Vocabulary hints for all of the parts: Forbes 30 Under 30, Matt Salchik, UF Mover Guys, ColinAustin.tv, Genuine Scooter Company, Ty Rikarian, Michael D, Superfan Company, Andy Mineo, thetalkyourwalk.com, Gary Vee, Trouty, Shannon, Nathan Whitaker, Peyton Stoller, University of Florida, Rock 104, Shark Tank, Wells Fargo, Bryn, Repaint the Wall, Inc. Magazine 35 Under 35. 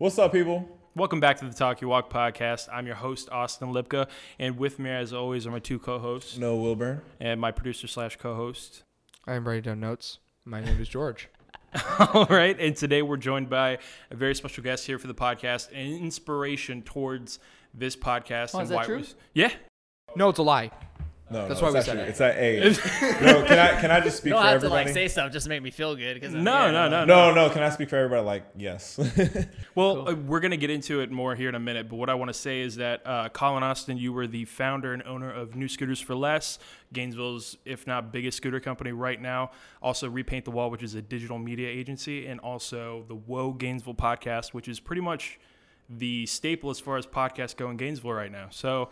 What's up, people? Welcome back to the Talk Your Walk podcast. I'm your host, Austin Lipka, and with me, as always, are my two co-hosts. Noah Wilburn. And my producer/co-host. I'm writing down notes. My name is George. All right, and today we're joined by a very special guest here for the podcast, an inspiration towards this podcast. Oh, and is that why true? Yeah. No, it's a lie. No, that's why we said it. It's not A. No, can I just speak for everybody? You don't have to say stuff just to make me feel good. No. Can I speak for everybody? Like, yes. Well, cool. We're going to get into it more here in a minute, but what I want to say is that, Colin Austin, you were the founder and owner of New Scooters for Less, Gainesville's, if not biggest scooter company right now. Also, Repaint the Wall, which is a digital media agency, and also the WHOA Gainesville podcast, which is pretty much the staple as far as podcasts go in Gainesville right now. So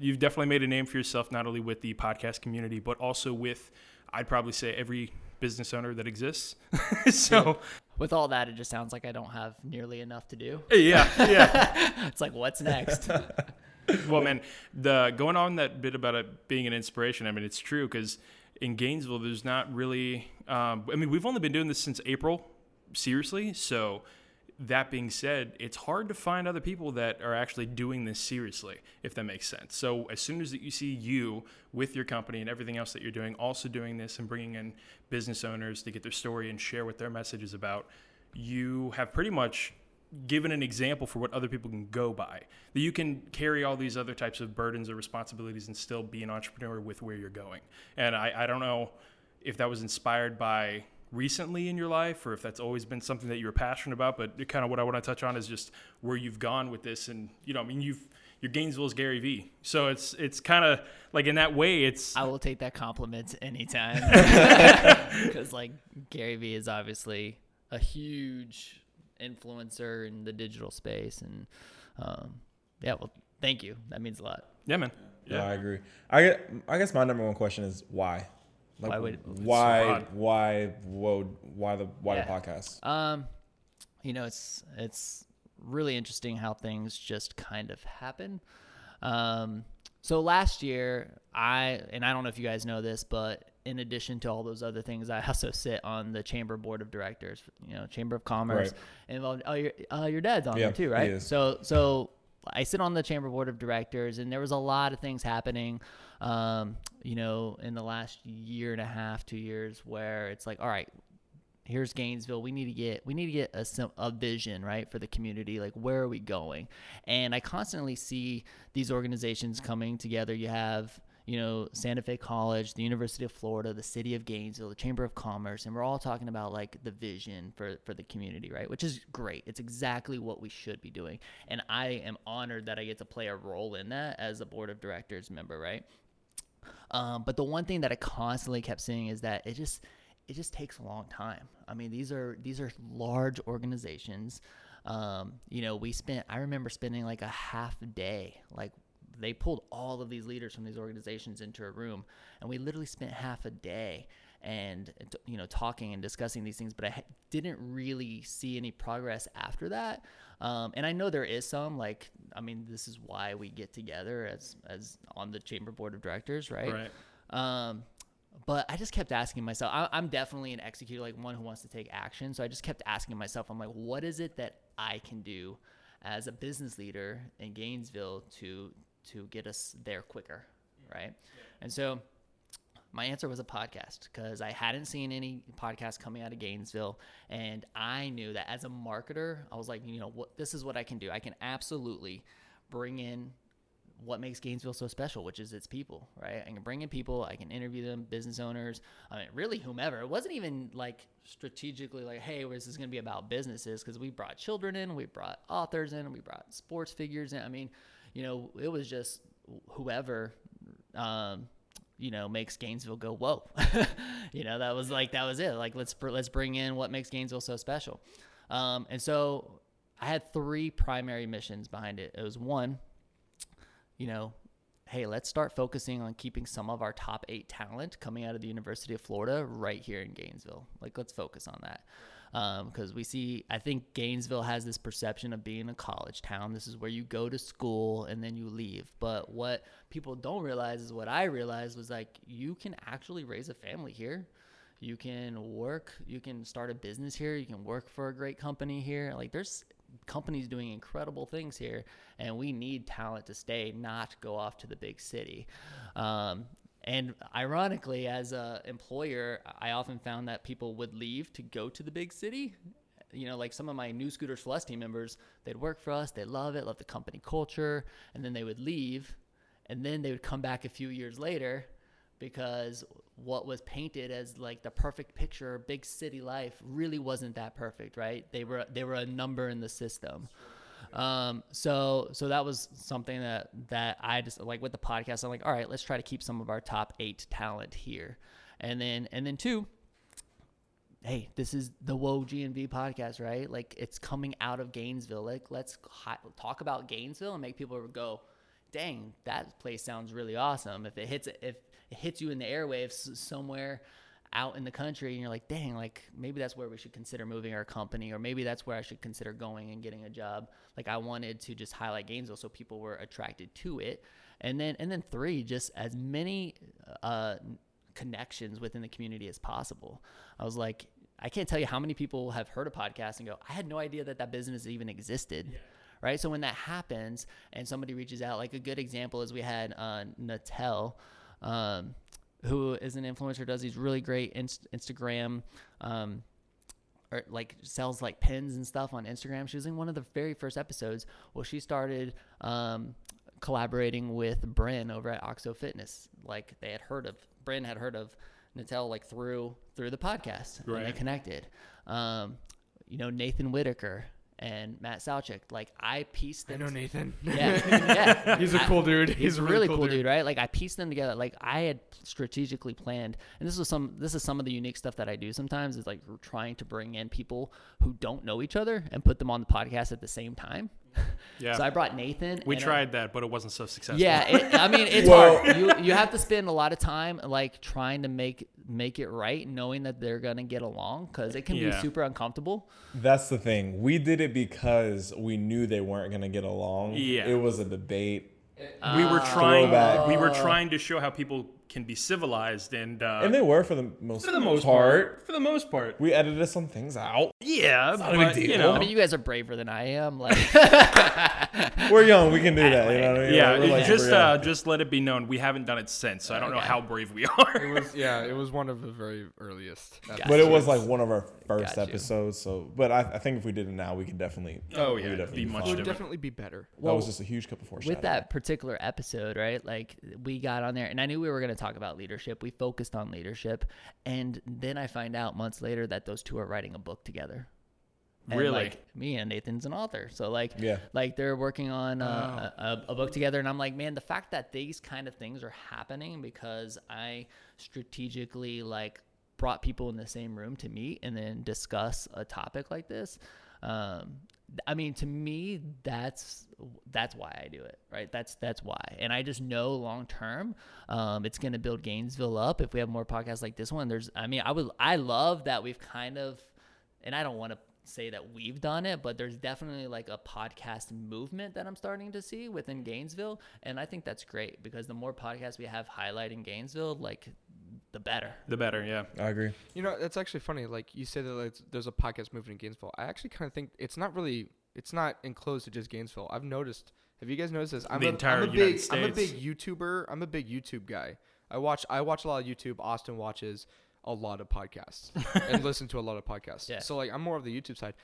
you've definitely made a name for yourself, not only with the podcast community, but also with, I'd probably say, every business owner that exists. So with all that, it just sounds like I don't have nearly enough to do. Yeah. It's like, what's next? Well, man, going on that bit about it being an inspiration, I mean, it's true, because in Gainesville, there's not really, we've only been doing this since April, seriously. So that being said, it's hard to find other people that are actually doing this seriously, if that makes sense. So as soon as that you see you with your company and everything else that you're doing, also doing this and bringing in business owners to get their story and share what their message is about, you have pretty much given an example for what other people can go by. That you can carry all these other types of burdens or responsibilities and still be an entrepreneur with where you're going. And I don't know if that was inspired by recently in your life, or if that's always been something that you were passionate about, but kind of what I want to touch on is just where you've gone with this. And, you're Gainesville's Gary Vee. So it's kind of like, in that way, I will take that compliment anytime. Because Gary Vee is obviously a huge influencer in the digital space. And well, thank you. That means a lot. Yeah, man. Yeah, I agree. I guess my number one question is why? Why the podcast? It's really interesting how things just kind of happen. So last year, I don't know if you guys know this, but in addition to all those other things, I also sit on the Chamber Board of Directors, Chamber of Commerce. Right. And your dad's on there too, right? So I sit on the Chamber Board of Directors, and there was a lot of things happening, in the last year and a half, 2 years, where it's like, all right, here's Gainesville. We need to get a vision, right, for the community. Like, where are we going? And I constantly see these organizations coming together. You have, Santa Fe College, the University of Florida, the City of Gainesville, the Chamber of Commerce, and we're all talking about the vision for the community, right? Which is great. It's exactly what we should be doing. And I am honored that I get to play a role in that as a board of directors member, right? But the one thing that I constantly kept seeing is that it just takes a long time. I mean, these are large organizations. I remember spending a half day, they pulled all of these leaders from these organizations into a room, and we literally spent half a day and, talking and discussing these things, but I didn't really see any progress after that. And I know there is some, this is why we get together as on the Chamber Board of Directors. Right. But I just kept asking myself, I'm definitely an executor, one who wants to take action. So I just kept asking myself, I'm what is it that I can do as a business leader in Gainesville to get us there quicker, right? Yeah. And so my answer was a podcast, because I hadn't seen any podcast coming out of Gainesville, and I knew that as a marketer, I was this is what I can do. I can absolutely bring in what makes Gainesville so special, which is its people, right? I can bring in people, I can interview them, business owners, really whomever. It wasn't even strategically hey, well, this is going to be about businesses, because we brought children in, we brought authors in, we brought sports figures in. It was just whoever, makes Gainesville go, whoa, that was it. Let's bring in what makes Gainesville so special. And so I had three primary missions behind it. It was one, hey, let's start focusing on keeping some of our top 8 talent coming out of the University of Florida right here in Gainesville. Let's focus on that. Because I think Gainesville has this perception of being a college town. This is where you go to school and then you leave. But what people don't realize is what I realized was you can actually raise a family here. You can work, you can start a business here. You can work for a great company here. There's companies doing incredible things here, and we need talent to stay, not go off to the big city. And ironically, as an employer, I often found that people would leave to go to the big city. You know, like some of my New Scooters for Less team members, they'd work for us, they love it, love the company culture, and then they would leave, and then they would come back a few years later because what was painted as like the perfect picture, big city life, really wasn't that perfect, right? They were a number in the system. So that was something that I just like with the podcast. I'm like, all right, let's try to keep some of our top 8 talent here. And then 2, hey, this is the Whoa G&V podcast, right? Like it's coming out of Gainesville. Like let's talk about Gainesville and make people go, dang, that place sounds really awesome. If it hits you in the airwaves somewhere out in the country and you're like, dang, like maybe that's where we should consider moving our company, or maybe that's where I should consider going and getting a job. Like I wanted to just highlight Gainesville so people were attracted to it. And then 3, just as many connections within the community as possible. I was like, I can't tell you how many people have heard a podcast and go, I had no idea that business even existed. Yeah. Right? So when that happens and somebody reaches out, like a good example is we had Natel, who is an influencer, does these really great Instagram, or like sells like pins and stuff on Instagram. She was in one of the very first episodes. Well, she started collaborating with Bryn over at OXO Fitness. Like they had heard of, Bryn had heard of Natel like through the podcast, right, and they connected. Nathan Whitaker and Matt Salchik, like I pieced them. I know Nathan. Yeah. He's a cool dude. He's a really cool dude, right? Like I pieced them together. Like I had strategically planned, and this is some of the unique stuff that I do sometimes is like trying to bring in people who don't know each other and put them on the podcast at the same time. Yeah. So I brought Nathan. We tried that, but it wasn't so successful. Yeah. It's hard. You have to spend a lot of time like trying to make it right, knowing that they're going to get along because it can be super uncomfortable. That's the thing. We did it because we knew they weren't going to get along. Yeah. It was a debate. We were trying to show how people can be civilized, and they were for the most part. For the most part, we edited some things out. Yeah, it's not a big deal. You guys are braver than I am. Like we're young, we can do that. You know what I mean? Yeah, like, just let it be known we haven't done it since. So I don't know how brave we are. It was one of the very earliest, but it was like one of our first episodes. So, but I think if we did it now, we could definitely. Oh yeah, it would definitely be better. Well, that was just a huge cup of foresight. With that particular episode, right? Like we got on there, and I knew we were going to talk about leadership. We focused on leadership, and then I find out months later that those two are writing a book together. And really? Like me and Nathan's an author, so like like they're working on a book together, and I'm like, man, the fact that these kind of things are happening because I strategically like brought people in the same room to meet and then discuss a topic like this. I mean, to me, that's why I do it, right? That's why. And I just know long-term, it's going to build Gainesville up. If we have more podcasts like this one, I love that we've kind of, and I don't want to say that we've done it, but there's definitely like a podcast movement that I'm starting to see within Gainesville. And I think that's great because the more podcasts we have highlighting Gainesville, like the better. Yeah, I agree. You know, that's actually funny. Like you say that like, there's a podcast movement in Gainesville. I actually kind of think it's not enclosed to just Gainesville. I've noticed. Have you guys noticed this? I'm a big YouTuber. I'm a big YouTube guy. I watch a lot of YouTube. Austin watches a lot of podcasts and listen to a lot of podcasts. Yeah. So like I'm more of the YouTube side.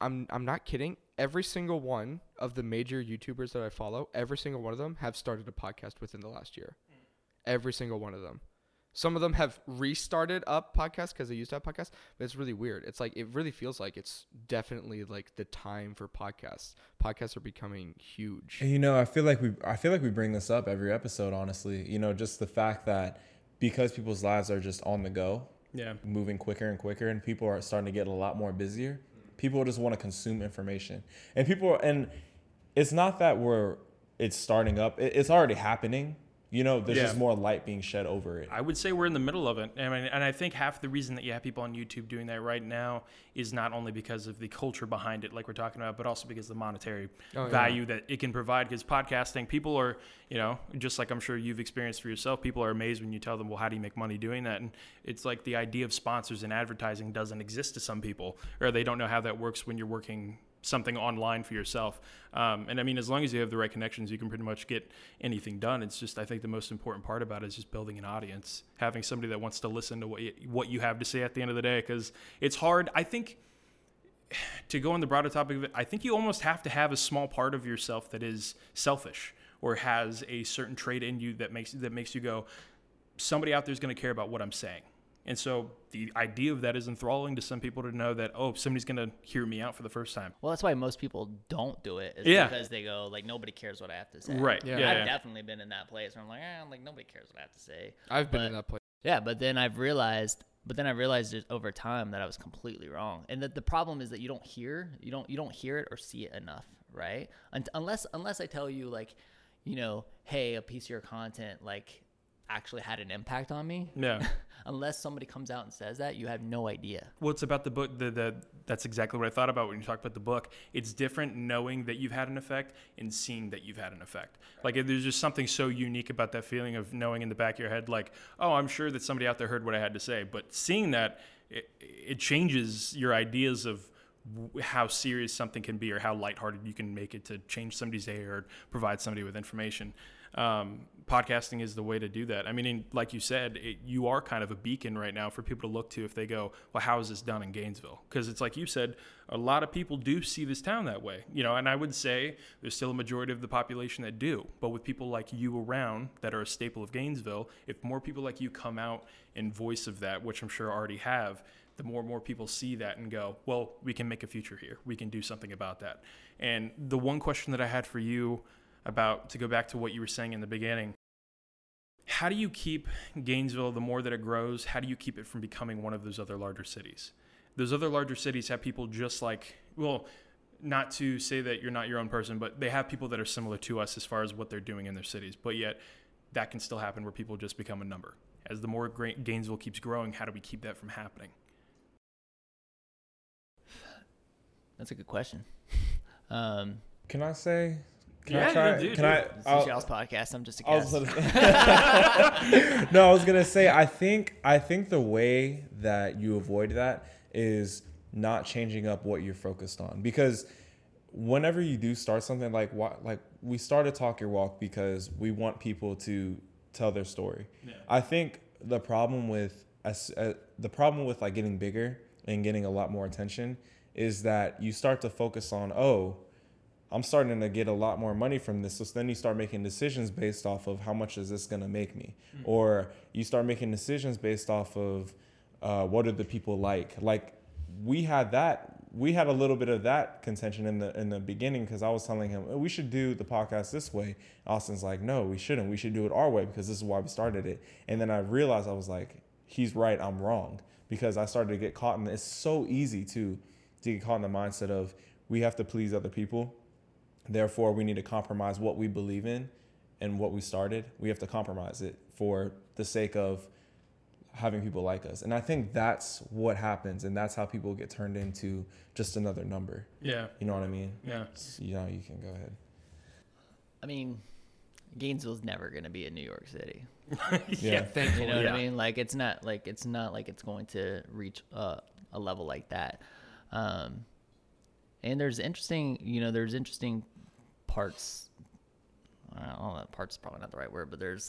I'm not kidding. Every single one of the major YouTubers that I follow, every single one of them have started a podcast within the last year. Every single one of them. Some of them have restarted up podcasts because they used to have podcasts, but it's really weird. It's like, it really feels like it's definitely like the time for podcasts. Podcasts are becoming huge. And, you know, I feel like we bring this up every episode, honestly, you know, just the fact that because people's lives are just on the go, moving quicker and quicker, and people are starting to get a lot more busier. People just want to consume information, and it's not that it's starting up. It's already happening. You know, there's just more light being shed over it. I would say we're in the middle of it. I mean, and I think half the reason that you have people on YouTube doing that right now is not only because of the culture behind it, like we're talking about, but also because of the monetary value that it can provide. Because podcasting, people are, you know, just like I'm sure you've experienced for yourself, people are amazed when you tell them, well, how do you make money doing that? And it's like the idea of sponsors and advertising doesn't exist to some people, or they don't know how that works when you're working something online for yourself. And I mean, as long as you have the right connections, you can pretty much get anything done. It's just, I think the most important part about it is just building an audience, having somebody that wants to listen to what you have to say at the end of the day. Cause it's hard. I think to go on the broader topic of it, I think you almost have to have a small part of yourself that is selfish or has a certain trait in you that makes you go, somebody out there is going to care about what I'm saying. And so the idea of that is enthralling to some people to know that, oh, somebody's going to hear me out for the first time. Well, that's why most people don't do it because they go, like, nobody cares what I have to say. Right. Yeah. Yeah, I've definitely been in that place where I'm like, nobody cares what I have to say. I've been in that place. Yeah, but then I realized over time that I was completely wrong. And that the problem is that you don't hear it or see it enough, right? Unless I tell you, like, you know, hey, a piece of your content, like, actually had an impact on me. Yeah. Unless somebody comes out and says that, you have no idea. Well, it's about the book. That's exactly what I thought about when you talked about the book. It's different knowing that you've had an effect and seeing that you've had an effect. Right. Like, there's just something so unique about that feeling of knowing in the back of your head, like, oh, I'm sure that somebody out there heard what I had to say. But seeing that, it changes your ideas of how serious something can be or how lighthearted you can make it to change somebody's day or provide somebody with information. Podcasting is the way to do that. I mean, like you said, you are kind of a beacon right now for people to look to if they go, well, how is this done in Gainesville? Because it's like you said, a lot of people do see this town that way, you know, and I would say there's still a majority of the population that do. But with people like you around that are a staple of Gainesville, if more people like you come out and voice of that, which I'm sure already have, the more and more people see that and go, well, we can make a future here. We can do something about that. And the one question that I had for you about, to go back to what you were saying in the beginning, how do you keep Gainesville, the more that it grows, how do you keep it from becoming one of those other larger cities? Those other larger cities have people just like, well, not to say that you're not your own person, but they have people that are similar to us as far as what they're doing in their cities. But yet that can still happen where people just become a number. As the more Gainesville keeps growing, how do we keep that from happening? That's a good question. Can I say... It's y'all's podcast. I'm just a guest. No, I was gonna say I think the way that you avoid that is not changing up what you're focused on, because whenever you do start something like we started Talk Your Walk because we want people to tell their story. Yeah. I think the problem with like getting bigger and getting a lot more attention is that you start to focus on, oh, I'm starting to get a lot more money from this. So then you start making decisions based off of how much is this going to make me? Mm-hmm. Or you start making decisions based off of what are the people like? Like we had a little bit of that contention in the beginning because I was telling him, oh, we should do the podcast this way. Austin's like, no, we shouldn't. We should do it our way because this is why we started it. And then I realized I was like, he's right. I'm wrong, because I started to get caught in it's so easy to get caught in the mindset of we have to please other people. Therefore, we need to compromise what we believe in and what we started. We have to compromise it for the sake of having people like us. And I think that's what happens. And that's how people get turned into just another number. Yeah. You know what I mean? Yeah. So, you know, you can go ahead. I mean, Gainesville's never going to be a New York City. Yeah. Thankfully. You know what I mean? Like, it's not like it's going to reach a level like that. And there's interesting parts. I don't know, parts is probably not the right word, but there's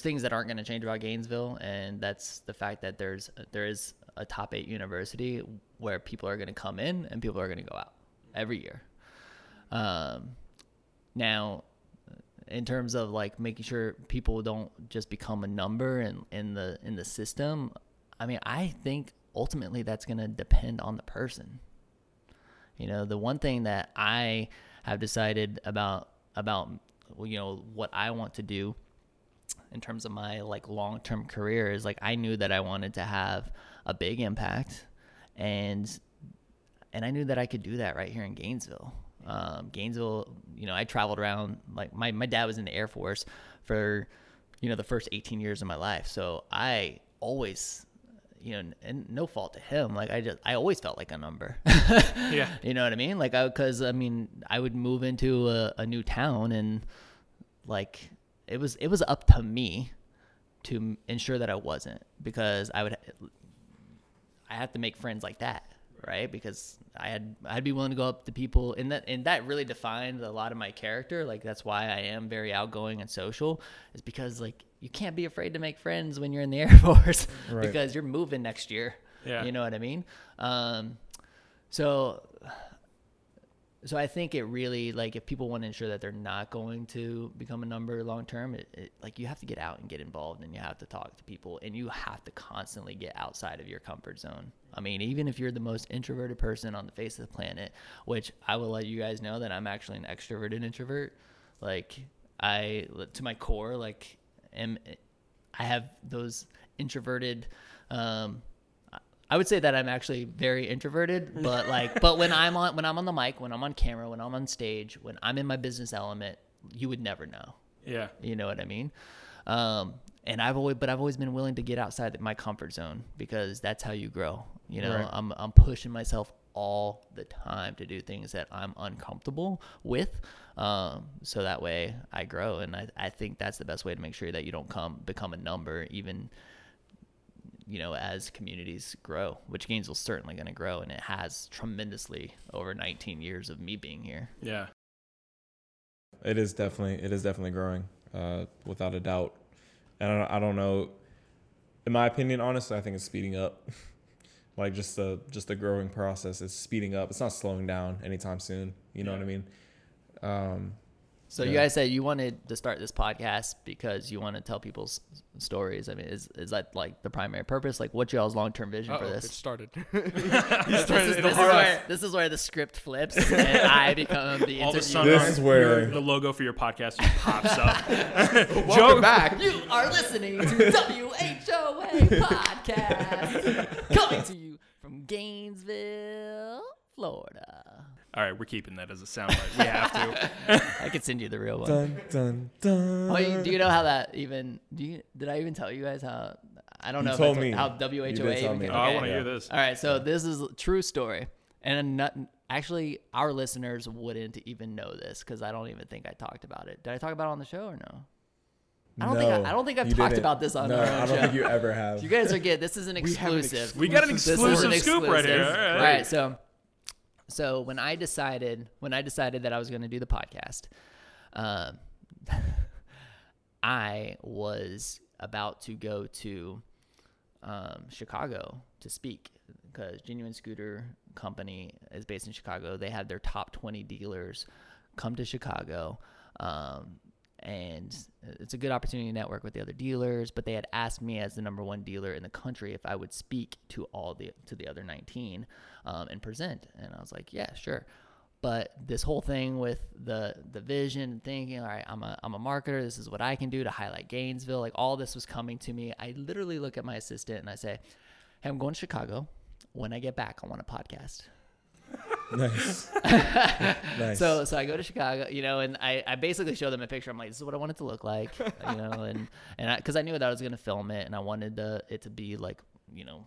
things that aren't going to change about Gainesville, and that's the fact that there is a top 8 university where people are going to come in and people are going to go out every year. Now, in terms of like making sure people don't just become a number in the system, I mean, I think ultimately that's going to depend on the person. You know, the one thing that I have decided about, you know, what I want to do in terms of my like long-term career is like, I knew that I wanted to have a big impact, and I knew that I could do that right here in Gainesville. Gainesville, you know, I traveled around, like my dad was in the Air Force for, you know, the first 18 years of my life. So I always, you know, and no fault to him. Like I always felt like a number. Yeah. You know what I mean? Like I would move into a new town, and like, it was up to me to ensure that I wasn't, because I had to make friends like that. right? Because I'd be willing to go up to people, and that really defined a lot of my character. Like, that's why I am very outgoing and social, is because, like, you can't be afraid to make friends when you're in the Air Force, right? Because you're moving next year. Yeah. You know what I mean? So I think it really, like, if people want to ensure that they're not going to become a number long term, like, you have to get out and get involved, and you have to talk to people, and you have to constantly get outside of your comfort zone. I mean, even if you're the most introverted person on the face of the planet, which I will let you guys know that I'm actually an extroverted introvert. Like, I, to my core, like, I have those introverted, I would say that I'm actually very introverted, but like, but when I'm on the mic, when I'm on camera, when I'm on stage, when I'm in my business element, you would never know. Yeah. You know what I mean? And I've always been willing to get outside my comfort zone, because that's how you grow. You know, right. I'm pushing myself all the time to do things that I'm uncomfortable with. So that way I grow. And I think that's the best way to make sure that you don't become a number, even, you know, as communities grow, which Gainesville's certainly going to grow, and it has tremendously over 19 years of me being here. Yeah, it is definitely growing, without a doubt. And I don't know, in my opinion, honestly, I think it's speeding up. Like, just the growing process is speeding up. It's not slowing down anytime soon. You know what I mean? So yeah. You guys said you wanted to start this podcast because you want to tell people's stories. I mean, is that like the primary purpose? Like, what's y'all's long-term vision for this? It started. This is where the script flips and I become the interviewer. This is where the logo for your podcast just pops up. Welcome back. You are listening to WHOA Podcast, coming to you from Gainesville, Florida. All right, we're keeping that as a soundbite. We have to. I could send you the real one. Dun, dun, dun. Oh, do you know how that even? Did I even tell you guys how? I don't know. How WHOA even came. Oh, I want to hear this. All right, so this is a true story, and actually, our listeners wouldn't even know this because I don't even think I talked about it. Did I talk about it on the show or no? I don't think I've talked about this on our own show. I don't think you ever have. You guys are good. This is an exclusive. We got an exclusive scoop right here. All right, So when I decided that I was going to do the podcast, I was about to go to Chicago to speak, because Genuine Scooter Company is based in Chicago. They had their top 20 dealers come to Chicago, and it's a good opportunity to network with the other dealers. But they had asked me, as the number one dealer in the country, if I would speak to the other 19 and present. And I was like, yeah, sure. But this whole thing with the vision, thinking, all right, I'm a marketer. This is what I can do to highlight Gainesville. Like, all this was coming to me. I literally look at my assistant and I say, hey, I'm going to Chicago. When I get back, I want a podcast. Nice. So I go to Chicago, you know, and I basically show them a picture. I'm like, this is what I want it to look like, you know, and because I knew that I was going to film it, and I wanted it to be like, you know,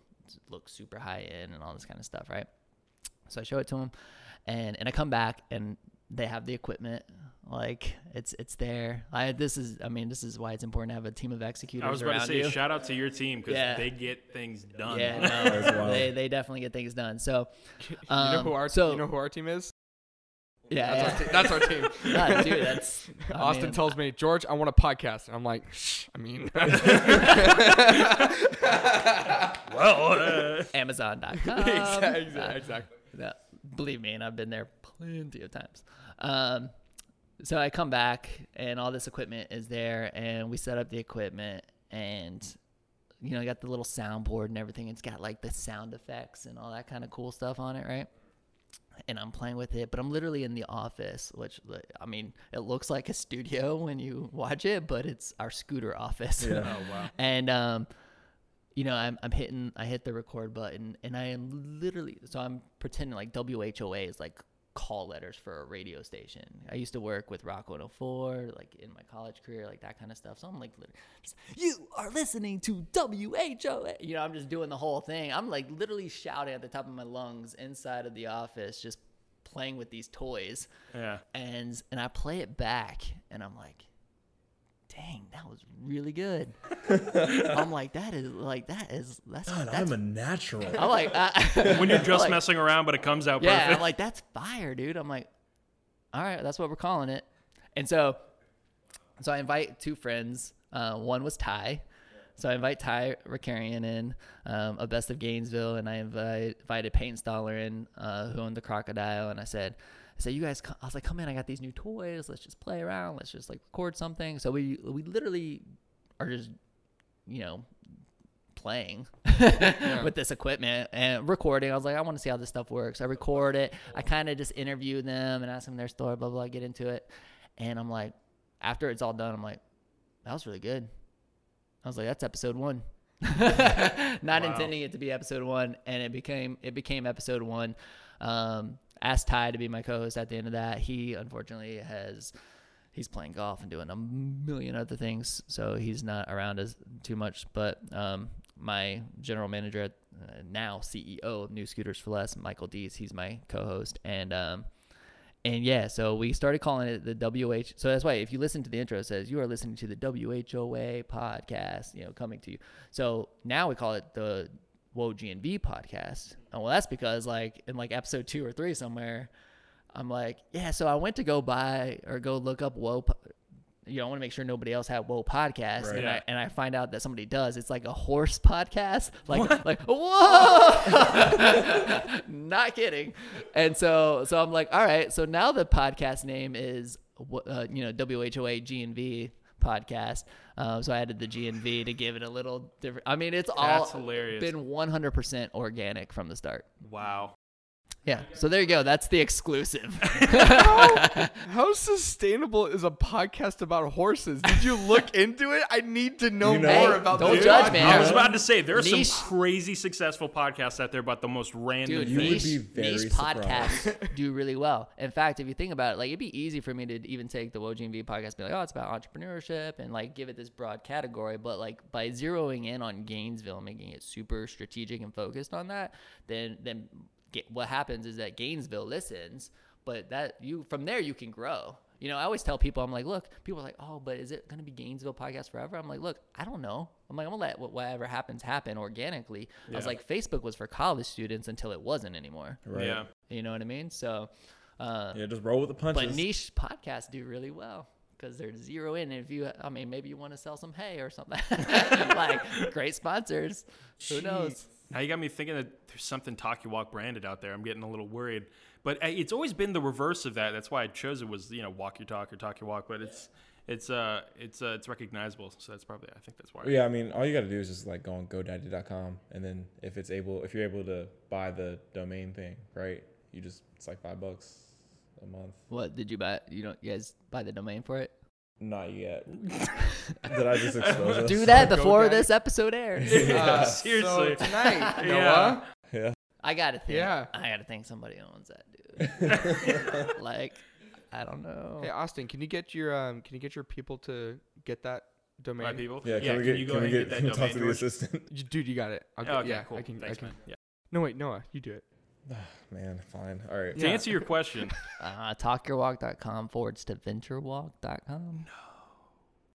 look super high end and all this kind of stuff, right? So I show it to them, and I come back, and they have the equipment, like it's there. This is why it's important to have a team of executors. I was about to say, shout out to your team, because they get things done. Yeah, no, they definitely get things done. So, you know who our team is? Yeah, that's our team. Yeah, dude, Austin tells me, George, I want a podcast, and I'm like, shh. I mean, well, Amazon.com. Exactly. Yeah, believe me, and I've been there plenty of times. So I come back, and all this equipment is there, and we set up the equipment, and, you know, I got the little soundboard and everything. It's got like the sound effects and all that kind of cool stuff on it, right? And I'm playing with it, but I'm literally in the office, which, I mean, it looks like a studio when you watch it, but it's our scooter office. Yeah. Oh, wow. And, you know, I hit the record button, and I am literally, so I'm pretending like WHOA is like call letters for a radio station. I used to work with Rock 104, like in my college career, like that kind of stuff. So I'm like, you are listening to WHOA. You know, I'm just doing the whole thing. I'm like literally shouting at the top of my lungs inside of the office, just playing with these toys. Yeah. And I play it back, and I'm like, dang, that was really good. I'm like, that's I'm a natural. I'm like, when you're just like, messing around, but it comes out perfect. Yeah, I'm like, that's fire, dude. I'm like, all right, that's what we're calling it. And so I invite two friends. One was Ty. So I invite Ty Rikarian in, a Best of Gainesville, and I invited Peyton Stoller in, who owned the Crocodile. And I said, you guys, I was like, come in, I got these new toys. Let's just play around. Let's just like record something. So we literally are just, playing with this equipment and recording. I was like, I want to see how this stuff works. I record it. I kind of just interview them and ask them their story, blah, blah, blah, get into it. And I'm like, after it's all done, I'm like, that was really good. I was like, that's episode one, intending it to be episode one. And it became episode one. Asked Ty to be my co-host at the end of that. He unfortunately he's playing golf and doing a million other things. So he's not around us too much, but, my general manager, now CEO of New Scooters for Less, Michael D, he's my co-host. And yeah, so we started calling it the WH. So that's why if you listen to the intro, it says you are listening to the WHOA podcast, coming to you. So now we call it the Whoa G&V podcast. And well, that's because in episode 2 or 3 somewhere, I'm like, yeah, so I went to go look up Whoa. I want to make sure nobody else had Whoa podcast. Right, I find out that somebody does. It's like a horse podcast. Like, whoa, not kidding. And so I'm like, all right, so now the podcast name is, WHOA G&V podcast. So I added the G&V to give it a little different. I mean, it's all been 100% organic from the start. Wow. Yeah, so there you go. That's the exclusive. How sustainable is a podcast about horses? Did you look into it? I need to know more about this. Don't judge, man. I was about to say, there are some crazy successful podcasts out there about the most random things. You would be very surprised. Podcasts do really well. In fact, if you think about it, it'd be easy for me to even take the WGMV podcast and be like, oh, it's about entrepreneurship and give it this broad category. But by zeroing in on Gainesville and making it super strategic and focused on that, then what happens is that Gainesville listens, but that from there you can grow. I always tell people, I'm like, look, people are like, oh, but is it going to be Gainesville podcast forever? I'm like, look, I don't know. I'm like, I'm gonna let whatever happens happen organically. Yeah. I was like, Facebook was for college students until it wasn't anymore. Right. Yeah. You know what I mean? So, just roll with the punches. But niche podcasts do really well. Because they're zero in. And if maybe you want to sell some hay or something. Great sponsors. Jeez. Who knows? Now you got me thinking that there's something Talk Your Walk branded out there. I'm getting a little worried. But it's always been the reverse of that. That's why I chose it was, Walk Your Talk or Talk Your Walk. But it's recognizable. So that's probably, I think that's why. Yeah, I mean, all you got to do is just go on GoDaddy.com. And then if you're able to buy the domain thing, right? You just, it's $5 a month. What did you buy? You guys buy the domain for it? Not yet. Did I just expose us? Do that before this episode airs. Seriously, so tonight. Noah. Yeah. I gotta think. Yeah. I gotta think somebody owns that, dude. I don't know. Hey, Austin, can you get your people to get that domain? My people. Yeah. Can we get that domain? Talk to the assistant. Dude, you got it. Cool. Thanks, man. Yeah. No, wait, Noah, you do it. Oh, man, fine. All right. To answer your question, talkyourwalk.com /venturewalk.com. No.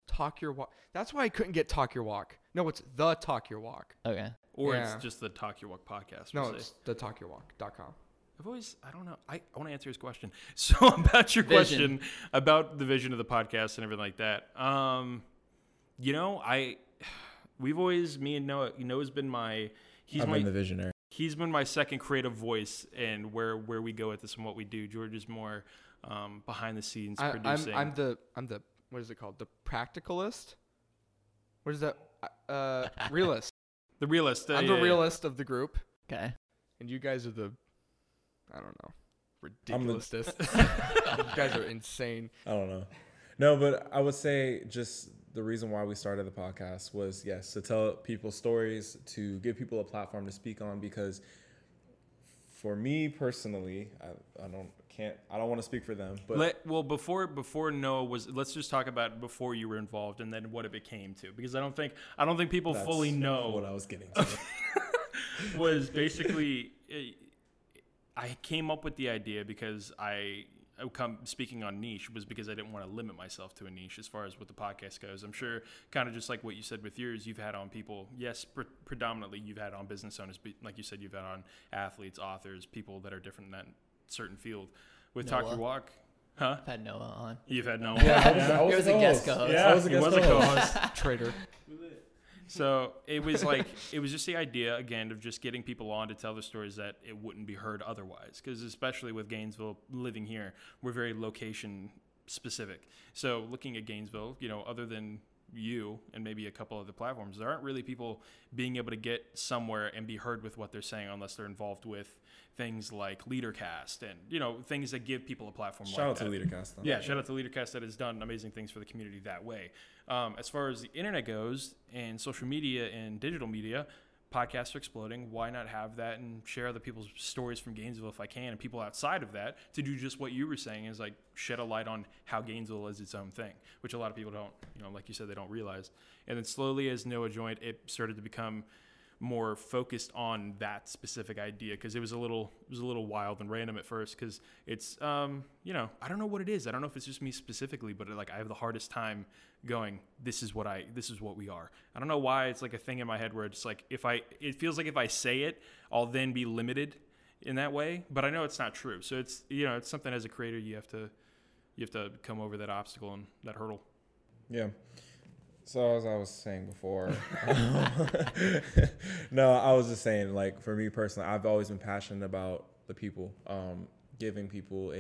Talk Your Walk. That's why I couldn't get Talk Your Walk. No, it's the Talk Your Walk. Okay. Or it's just the Talk Your Walk podcast. No, it's the talkyourwalk.com. I don't know. I want to answer his question. So about your question about the vision of the podcast and everything like that. Me and Noah's been the visionary. He's been my second creative voice, and where we go with this and what we do. George is more behind the scenes producing. I'm the what is it called? The practicalist. What is that? Realist. The realist. I'm the realist of the group. Okay. And you guys are the, I don't know, ridiculousest. You guys are insane. I don't know. No, but I would say just. The reason why we started the podcast was, yes, to tell people stories, to give people a platform to speak on, because for me personally, I don't want to speak for them, but before Noah was, let's just talk about before you were involved and then what it became to, because I don't think people fully know what I was getting to. Was basically I came up with the idea because I speaking on niche was because I didn't want to limit myself to a niche as far as what the podcast goes. I'm sure kind of just like what you said with yours, you've had on people, yes, predominantly you've had on business owners, but like you said, you've had on athletes, authors, people that are different in that certain field. With Talk Your Walk, huh? I've had Noah on. You've had Noah on. Yeah, I was a guest co-host. Yeah, he was a co-host. Traitor. So it was like, it was just the idea, again, of just getting people on to tell the stories that it wouldn't be heard otherwise. Because especially with Gainesville, living here, we're very location specific. So looking at Gainesville, you know, other than you and maybe a couple other platforms, there aren't really people being able to get somewhere and be heard with what they're saying unless they're involved with things like LeaderCast and, you know, things that give people a platform. Shout out to LeaderCast. Yeah, shout out to LeaderCast that has done amazing things for the community that way. As far as the internet goes and social media and digital media, podcasts are exploding. Why not have that and share other people's stories from Gainesville if I can, and people outside of that to do just what you were saying is like shed a light on how Gainesville is its own thing, which a lot of people don't, you know, like you said, they don't realize. And then slowly as Noah joined, it started to become more focused on that specific idea because it was a little wild and random at first because it's you know, I don't know what it is. I don't know if it's just me specifically, but like I have the hardest time going, this is what we are. I don't know why. It's like a thing in my head where it's like it feels like if I say it, I'll then be limited in that way. But I know it's not true. So it's, you know, it's something as a creator you have to come over that obstacle and that hurdle. Yeah. So as I was saying before, no, I was just saying, like, for me personally, I've always been passionate about the people, giving people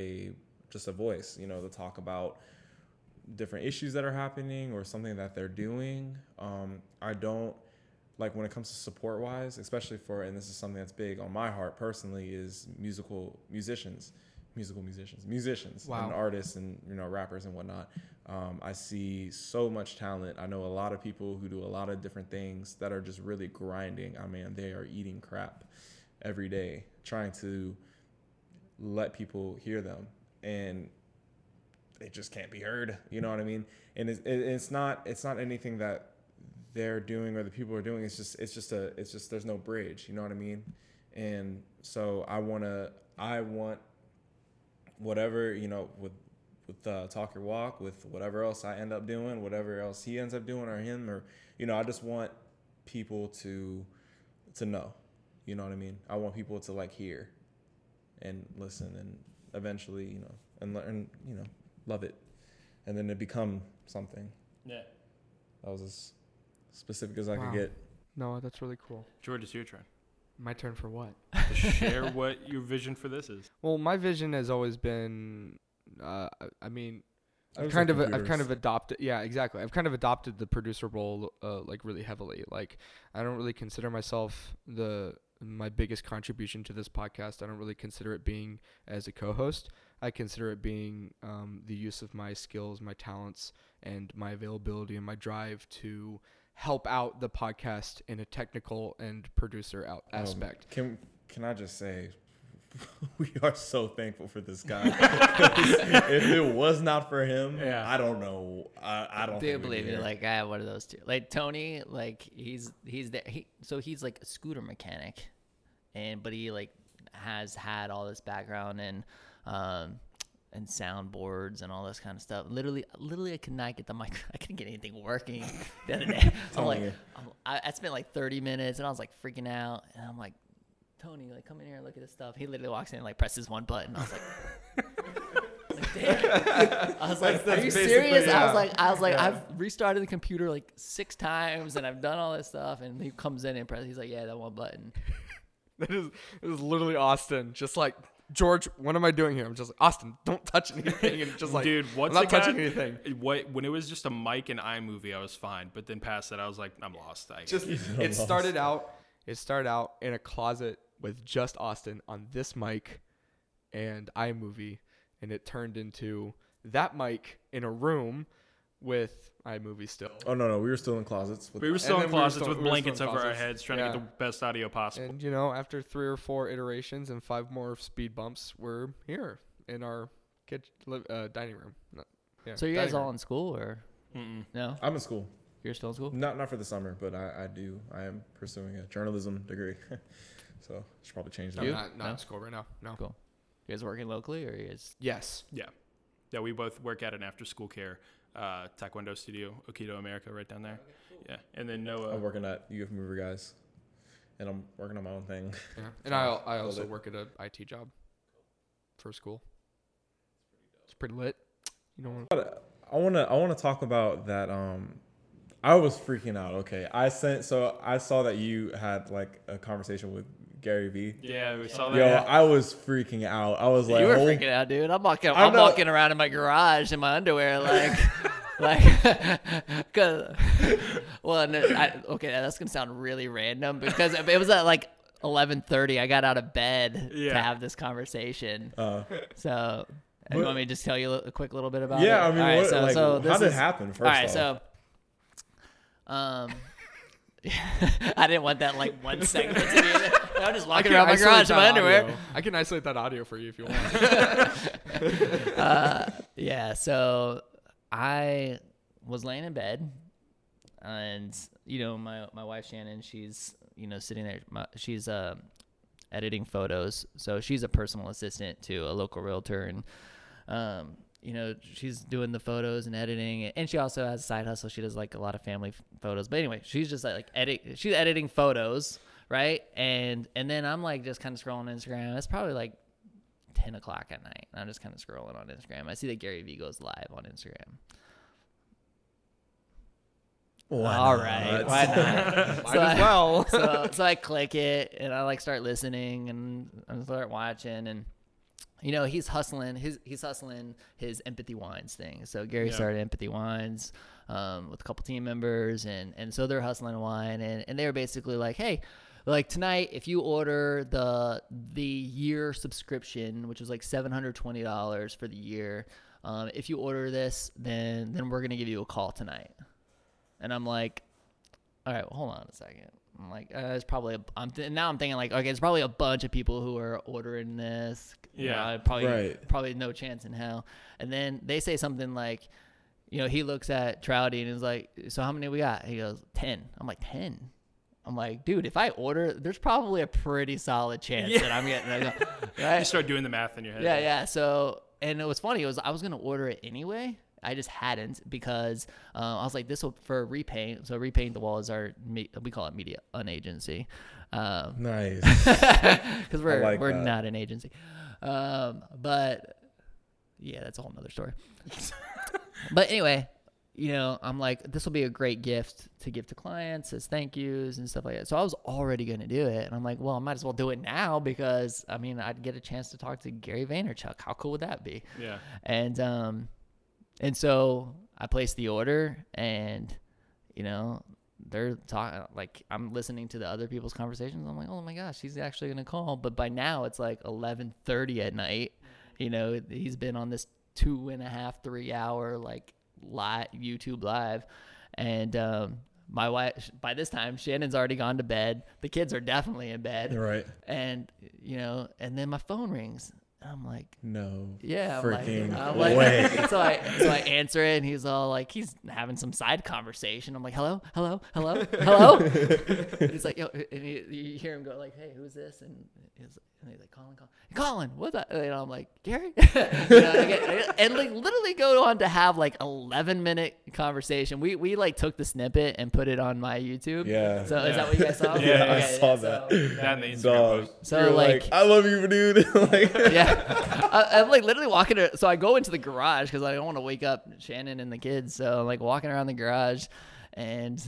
just a voice, you know, to talk about different issues that are happening or something that they're doing. I don't, like, when it comes to support wise, especially for, and this is something that's big on my heart personally, is musicians wow. and artists and, you know, rappers and whatnot. I see so much talent. I know a lot of people who do a lot of different things that are just really grinding. I mean, they are eating crap every day, trying to let people hear them, and they just can't be heard. You know what I mean? And it's not anything that they're doing or the people are doing. It's just there's no bridge. You know what I mean? And so I want whatever, you know, with Talk Your Walk, with whatever else I end up doing, whatever else he ends up doing or him, or, you know, I just want people to know, you know what I mean? I want people to like hear and listen and eventually, you know, and learn, you know, love it. And then it become something. Yeah. That was as specific as I could get. No, that's really cool. George, it's your turn. My turn for what? To share what your vision for this is. Well, my vision has always been, I've kind of adopted. Yeah, exactly. I've kind of adopted the producer role, like really heavily. Like, I don't really consider myself my biggest contribution to this podcast. I don't really consider it being as a co-host. I consider it being the use of my skills, my talents, and my availability and my drive to help out the podcast in a technical and producer aspect. Can I just say, we are so thankful for this guy. If it was not for him, yeah. I don't know. I don't believe you. Like, I have one of those two. Like Tony, like he's there. So he's like a scooter mechanic, but he like has had all this background and soundboards and all this kind of stuff. Literally, I could not get the mic. I couldn't get anything working the other day. I spent like 30 minutes and I was like freaking out. And I'm like, Tony, like, come in here and look at this stuff. He literally walks in and like presses one button. I was like, I was like, are you serious? Yeah. I was like, yeah. I've restarted the computer like 6 times and I've done all this stuff. And he comes in and he's like, yeah, that one button. It was literally Austin, just like, George, what am I doing here? I'm just like, Austin, don't touch anything. And just like, dude, I'm not touching anything. When it was just a mic and iMovie, I was fine. But then past that, I was like, I'm lost. It started out in a closet with just Austin on this mic and iMovie. And it turned into that mic in a room with iMovie still. Oh, no, we were still in closets. We were still in blankets over our heads trying to get the best audio possible. And, you know, after 3 or 4 iterations and 5 more speed bumps, we're here in our kitchen, dining room. Yeah, so you guys all in school or? Mm-mm. No? I'm in school. You're still in school? Not for the summer, but I am pursuing a journalism degree. So I should probably change that. I'm not in school right now. No. Cool. You guys working locally, or you guys? Yes. Yeah. Yeah, we both work at an after-school care taekwondo studio, Okito America, right down there. Okay, cool. Yeah. And then Noah. I'm working at UF Mover Guys, and I'm working on my own thing. Yeah. And I also work at an IT job for school. It's pretty lit. You don't want. I want to talk about that. I was freaking out. Okay, I saw that you had like a conversation with Gary Vee. Yeah, we saw that. Yo, I was freaking out. I was like, you were freaking out, dude. I'm walking around in my garage in my underwear, like, cause. Well, no, okay, that's gonna sound really random because it was at like 11:30. I got out of bed to have this conversation. So. You want me to just tell you a quick little bit about it? Yeah, I mean, all right, how did it happen, first of all? All right, I didn't want that, like, one segment to be in there. I'm just walking around my garage in my underwear. I can isolate that audio for you if you want. So I was laying in bed, and, you know, my wife, Shannon, she's, you know, sitting there. She's editing photos. So she's a personal assistant to a local realtor, and you know, she's doing the photos and editing, and she also has a side hustle. She does like a lot of family photos, but anyway, she's just like she's editing photos, right? And then I'm like just kind of scrolling Instagram. It's probably like 10 o'clock at night, and I'm just kind of scrolling on Instagram. I see that Gary Vee goes live on Instagram. Why not? Might as well. So I click it, and I like start listening, and I start watching, and you know, he's hustling his Empathy Wines thing. So Gary started Empathy Wines with a couple team members, and so they're hustling wine, and they were basically like, hey, like tonight, if you order the year subscription, which is like $720 for the year, if you order this, then we're gonna give you a call tonight. And I'm like, all right, well, hold on a second. I'm like, it's probably now I'm thinking like, okay, it's probably a bunch of people who are ordering this. Yeah, you know, probably no chance in hell. And then they say something like, you know, he looks at Trouty and is like, so how many we got? He goes 10. I'm like 10. I'm like, dude, if I order, there's probably a pretty solid chance that I'm getting. Right? You start doing the math in your head. Yeah. So, and it was funny. I was gonna order it anyway. I just hadn't because I was like, this will for Repaint. So Repaint the Wall is we call it media, an agency. Nice. Because we're not an agency. But yeah, that's a whole nother story. But anyway, you know, I'm like, this will be a great gift to give to clients as thank yous and stuff like that. So I was already going to do it. And I'm like, well, I might as well do it now because, I mean, I'd get a chance to talk to Gary Vaynerchuk. How cool would that be? Yeah. And so I placed the order, and, you know, they're talking, like, I'm listening to the other people's conversations. I'm like, oh my gosh, he's actually going to call. But by now it's like 11:30 at night. You know, he's been on this 2.5-3 hour, like, YouTube live. And, my wife, by this time, Shannon's already gone to bed. The kids are definitely in bed. Right. And, you know, and then my phone rings. I'm like, no, yeah, freaking way. So I answer it, and he's all like, he's having some side conversation. I'm like, hello. He's like, yo, and you hear him go like, hey, who's this? And he's like, Colin, what's that? And I'm like, Gary, you know, and like literally go on to have like 11-minute conversation. We like took the snippet and put it on my YouTube. Yeah. So is that what you guys saw? Yeah, okay, I saw that. That and the Instagram post. So like, I love you, dude. Like, yeah, I'm like literally walking. So I go into the garage because I don't want to wake up Shannon and the kids. So I'm like walking around the garage. And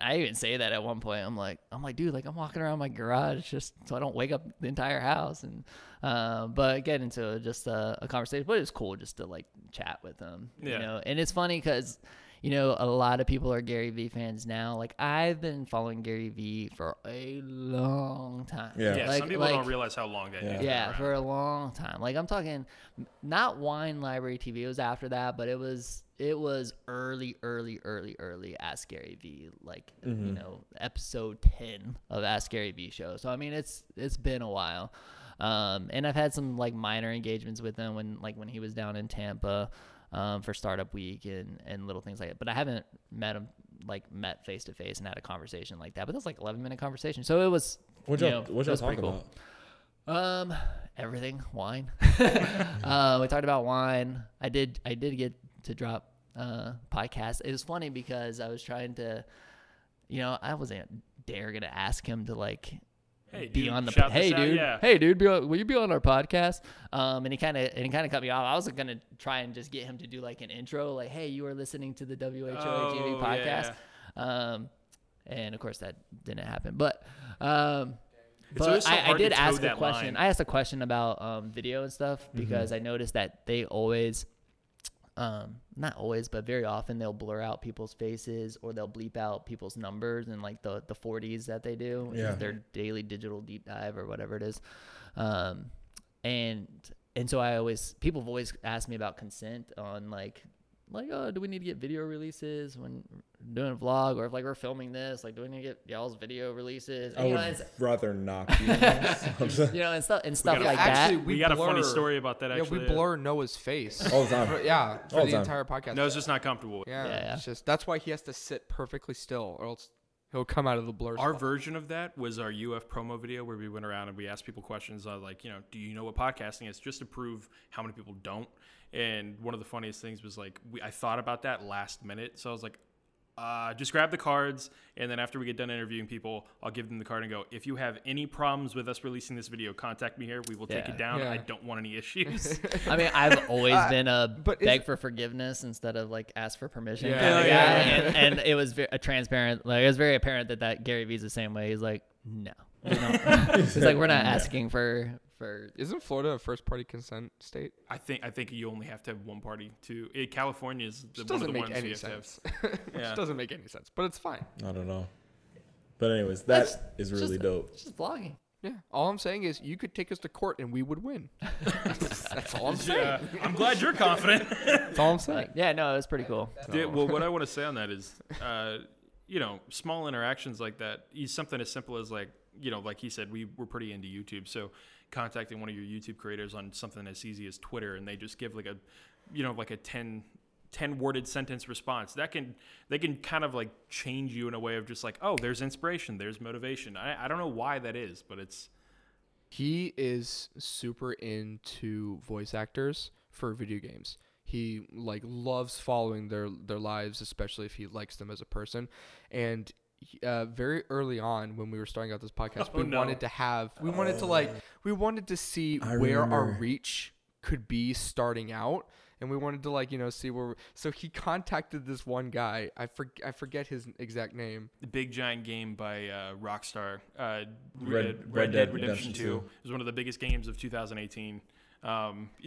I even say that at one point. I'm like, dude, like I'm walking around my garage just so I don't wake up the entire house. And but get into just a conversation. But it was cool just to like chat with them. Yeah. You know? And it's funny because, you know, a lot of people are Gary Vee fans now. Like I've been following Gary Vee for a long time. Yeah. Like, some people don't realize how long that is. Yeah, for a long time. Like I'm talking not Wine Library TV. It was after that, but it was early Ask Gary Vee, like, you know, episode 10 of Ask Gary Vee show. So, I mean, it's been a while. And I've had some like minor engagements with him when he was down in Tampa, for Startup Week and little things like that. But I haven't met him, like met face to face and had a conversation like that, but that's like 11-minute conversation. So it was, what y'all talking about? everything, wine. We talked about wine. I did get to drop podcast. It was funny because I was trying to, I wasn't dare gonna ask him to like, hey, be dude, on the shout hey this dude, out, yeah. Hey dude, will you be on our podcast? And he kind of cut me off. I wasn't gonna try and just get him to do like an intro, like, hey, you are listening to the WHOA TV podcast. Yeah. And of course that didn't happen, but so I did ask a question. Line. I asked a question about video and stuff because I noticed that they always, not always, but very often they'll blur out people's faces or they'll bleep out people's numbers and like the 40s that they do, their daily digital deep dive or whatever it is. And so people have always asked me about consent on like, oh, do we need to get video releases when doing a vlog, or if like we're filming this, like, do we need to get y'all's video releases? And, I would rather not. And stuff like that. We got a funny story about that. Actually, we blur Noah's face all the time. Yeah, for all the entire podcast. Noah's just not comfortable. Yeah. It's just that's why he has to sit perfectly still, or else he'll come out of the blur. Our version of that was our UF promo video where we went around and we asked people questions like, do you know what podcasting is? Just to prove how many people don't. And one of the funniest things was like, I thought about that last minute. So I was like, just grab the cards. And then after we get done interviewing people, I'll give them the card and go, if you have any problems with us releasing this video, contact me here. We will take it down. Yeah. I don't want any issues. I mean, I've always been beg for forgiveness instead of like ask for permission. And it was transparent. Like it was very apparent that Gary Vee's the same way. He's like, no. It's like, we're not asking for. Isn't Florida a first party consent state? I think you only have to have one party to it. California is the one of the ones you have to have. Which doesn't make any sense, but it's fine. I don't know. But anyways, that is really dope. It's just vlogging. Yeah. All I'm saying is you could take us to court and we would win. That's all I'm saying. Yeah, I'm glad you're confident. That's all I'm saying. Yeah, no, it was pretty cool. Well, what I want to say on that is, small interactions like that is something as simple as like, like he said, we're pretty into YouTube. So contacting one of your YouTube creators on something as easy as Twitter, and they just give like a, like a 10 worded sentence response they can kind of like change you in a way of just like, oh, there's inspiration. There's motivation. I don't know why that is, but he is super into voice actors for video games. He like loves following their lives, especially if he likes them as a person. And very early on when we were starting out this podcast, we wanted to see where our reach could be starting out. And we wanted to see where, so he contacted this one guy. I forget his exact name. The big giant game by Rockstar, Red Dead Redemption 2. It was one of the biggest games of 2018.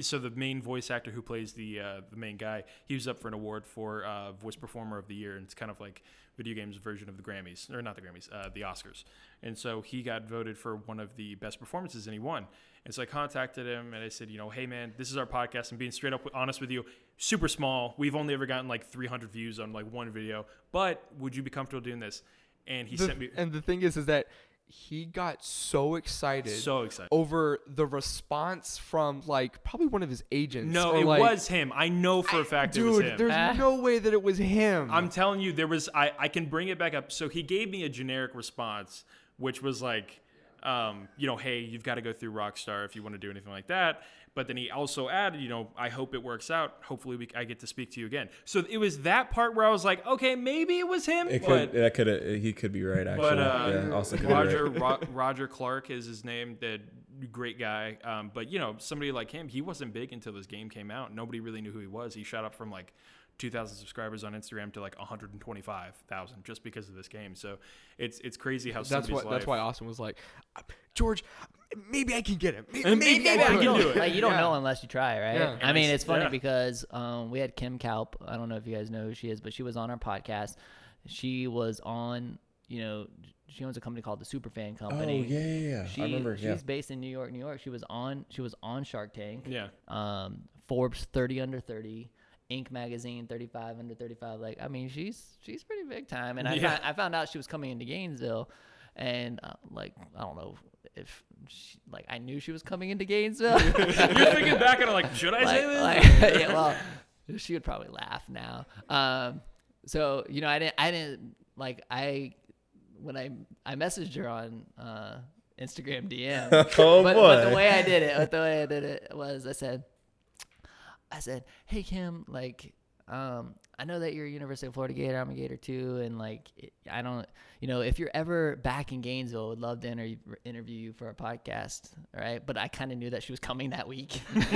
So the main voice actor who plays the main guy, he was up for an award for voice performer of the year, and it's kind of like video games version of the Grammys, or not the Grammys, the Oscars. And so he got voted for one of the best performances, and he won. And so I contacted him and I said, hey man, this is our podcast. I'm being straight up honest with you, super small. We've only ever gotten like 300 views on like one video, but would you be comfortable doing this? And he sent me. And the thing is that he got so excited over the response from like probably one of his agents. No, it was him. I know for a fact it was him. Dude, there's no way that it was him. I'm telling you, there was. I can bring it back up. So he gave me a generic response, which was like, hey, you've got to go through Rockstar if you want to do anything like that. But then he also added, I hope it works out. Hopefully I get to speak to you again. So it was that part where I was like, okay, maybe it was him. He could be right, actually. But Roger Clark is his name, the great guy. But, somebody like him, he wasn't big until this game came out. Nobody really knew who he was. He shot up from like 2,000 subscribers on Instagram to like 125,000 just because of this game. So it's crazy how that's why Austin was like, George, maybe I can get him. Maybe I can do it. Like, you don't know unless you try, right? Yeah. I mean, it's funny because we had Kim Kalp. I don't know if you guys know who she is, but she was on our podcast. She was on, she owns a company called the Superfan Company. Oh, yeah. I remember. She's based in New York. She was on Shark Tank. Yeah. Forbes 30 Under 30. Inc. magazine, 35 under 35. Like, I mean, she's pretty big time. And I found out she was coming into Gainesville, and I don't know if she, I knew she was coming into Gainesville. You're thinking back and I'm like, should I say this? She would probably laugh now. So I didn't when I messaged her on Instagram DM. Oh, but the way I did it, was I said, hey, Kim, like, I know that you're a University of Florida Gator. I'm a Gator too. And like, I don't, you know, if you're ever back in Gainesville, I would love to interview you for a podcast. All right. But I kind of knew that she was coming that week. If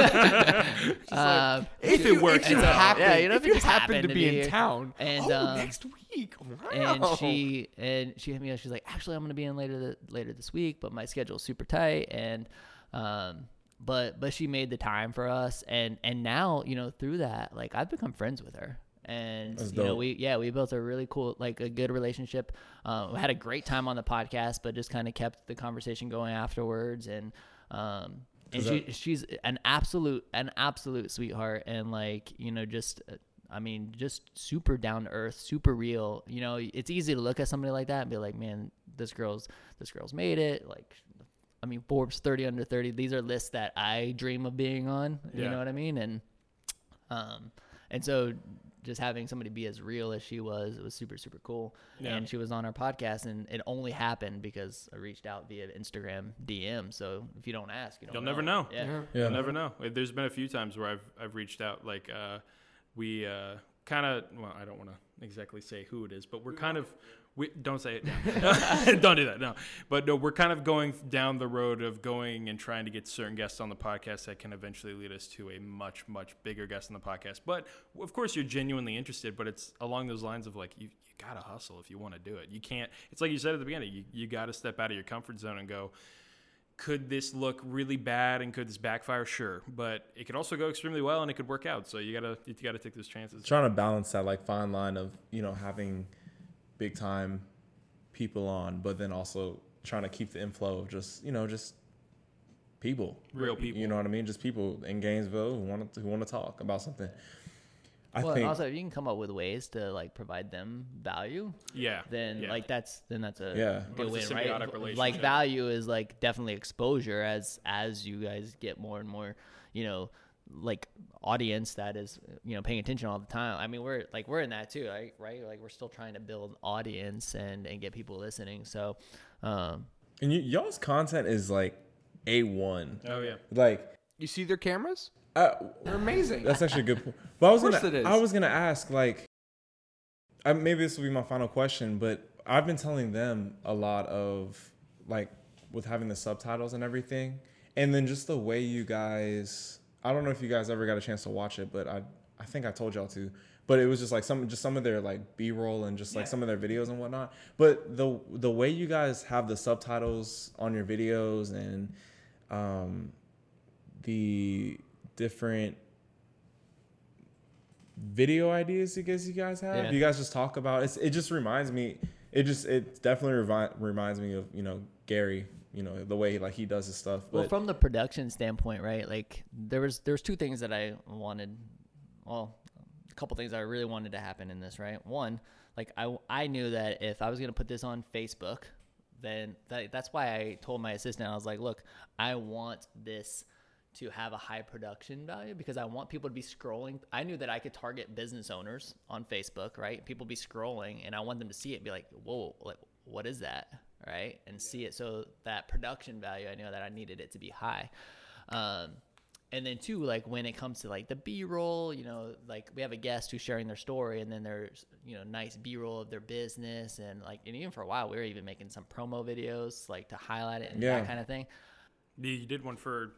it works out. Yeah, you know, if you happen to be in town and next week. Wow. And she hit me up. She's like, actually, I'm going to be in later this week, but my schedule's super tight. And, but she made the time for us, and now, you know, through that, like, I've become friends with her, and we built a really cool, like, a good relationship. We had a great time on the podcast, but just kind of kept the conversation going afterwards, and she's an absolute sweetheart, and, like, you know, just, I mean, just super down to earth, super real. You know, it's easy to look at somebody like that and be like, man, this girl's made it, like. I mean, Forbes 30 Under 30, these are lists that I dream of being on, you know what I mean? And so just having somebody be as real as she was, it was super, super cool. Yeah. And she was on our podcast, and it only happened because I reached out via Instagram DM. So if you don't ask, you'll never know. Yeah. Yeah. You'll never know. There's been a few times where I've reached out, like, we kind of, well, I don't want to exactly say who it is, but we're kind of, we don't say it. No. Don't do that. No, but no, we're kind of going down the road of going and trying to get certain guests on the podcast that can eventually lead us to a much, much bigger guest on the podcast. But of course, you're genuinely interested. But it's along those lines of, like, you gotta hustle if you want to do it. You can't. It's like you said at the beginning. You gotta step out of your comfort zone and go. Could this look really bad and could this backfire? Sure, but it could also go extremely well and it could work out. So you gotta take those chances. Trying to balance that, like, fine line of, you know, having big time people on, but then also trying to keep the inflow of just, you know, just people, real people, you know what I mean? Just people in Gainesville who want to talk about something. I think also, if you can come up with ways to, like, provide them value, like that's a good win, right? Relationship. Like, value is, like, definitely exposure as you guys get more and more, you know, like, audience that is, you know, paying attention all the time. I mean, we're in that too, right? Like, we're still trying to build audience and get people listening. So, and y'all's content is, like, A1. Oh yeah. Like, you see their cameras? They're amazing. That's actually a good point. But I was gonna ask, like, maybe this will be my final question, but I've been telling them a lot of, like, with having the subtitles and everything, and then just the way you guys. I don't know if you guys ever got a chance to watch it, but I think I told y'all to. But it was just, like, some of their, like, B-roll and just, like, some of their videos and whatnot. But the way you guys have the subtitles on your videos and the different video ideas I guess you guys have, you guys just talk about it just reminds me. It definitely reminds me of, you know, Gary. You know, the way, like, he does his stuff. But. Well, from the production standpoint, right? Like, there's two things that I wanted. Well, a couple things I really wanted to happen in this, right? One, like, I knew that if I was going to put this on Facebook, then that's why I told my assistant, I was like, look, I want this to have a high production value because I want people to be scrolling. I knew that I could target business owners on Facebook, right? People be scrolling, and I want them to see it and be like, whoa, like, what is that? Right. And see it. So that production value, I know that I needed it to be high. And then two, like, when it comes to, like, the B-roll, you know, like, we have a guest who's sharing their story, and then there's, you know, nice B-roll of their business. And, like, and even for a while, we were even making some promo videos, like, to highlight it and that kind of thing. You did one for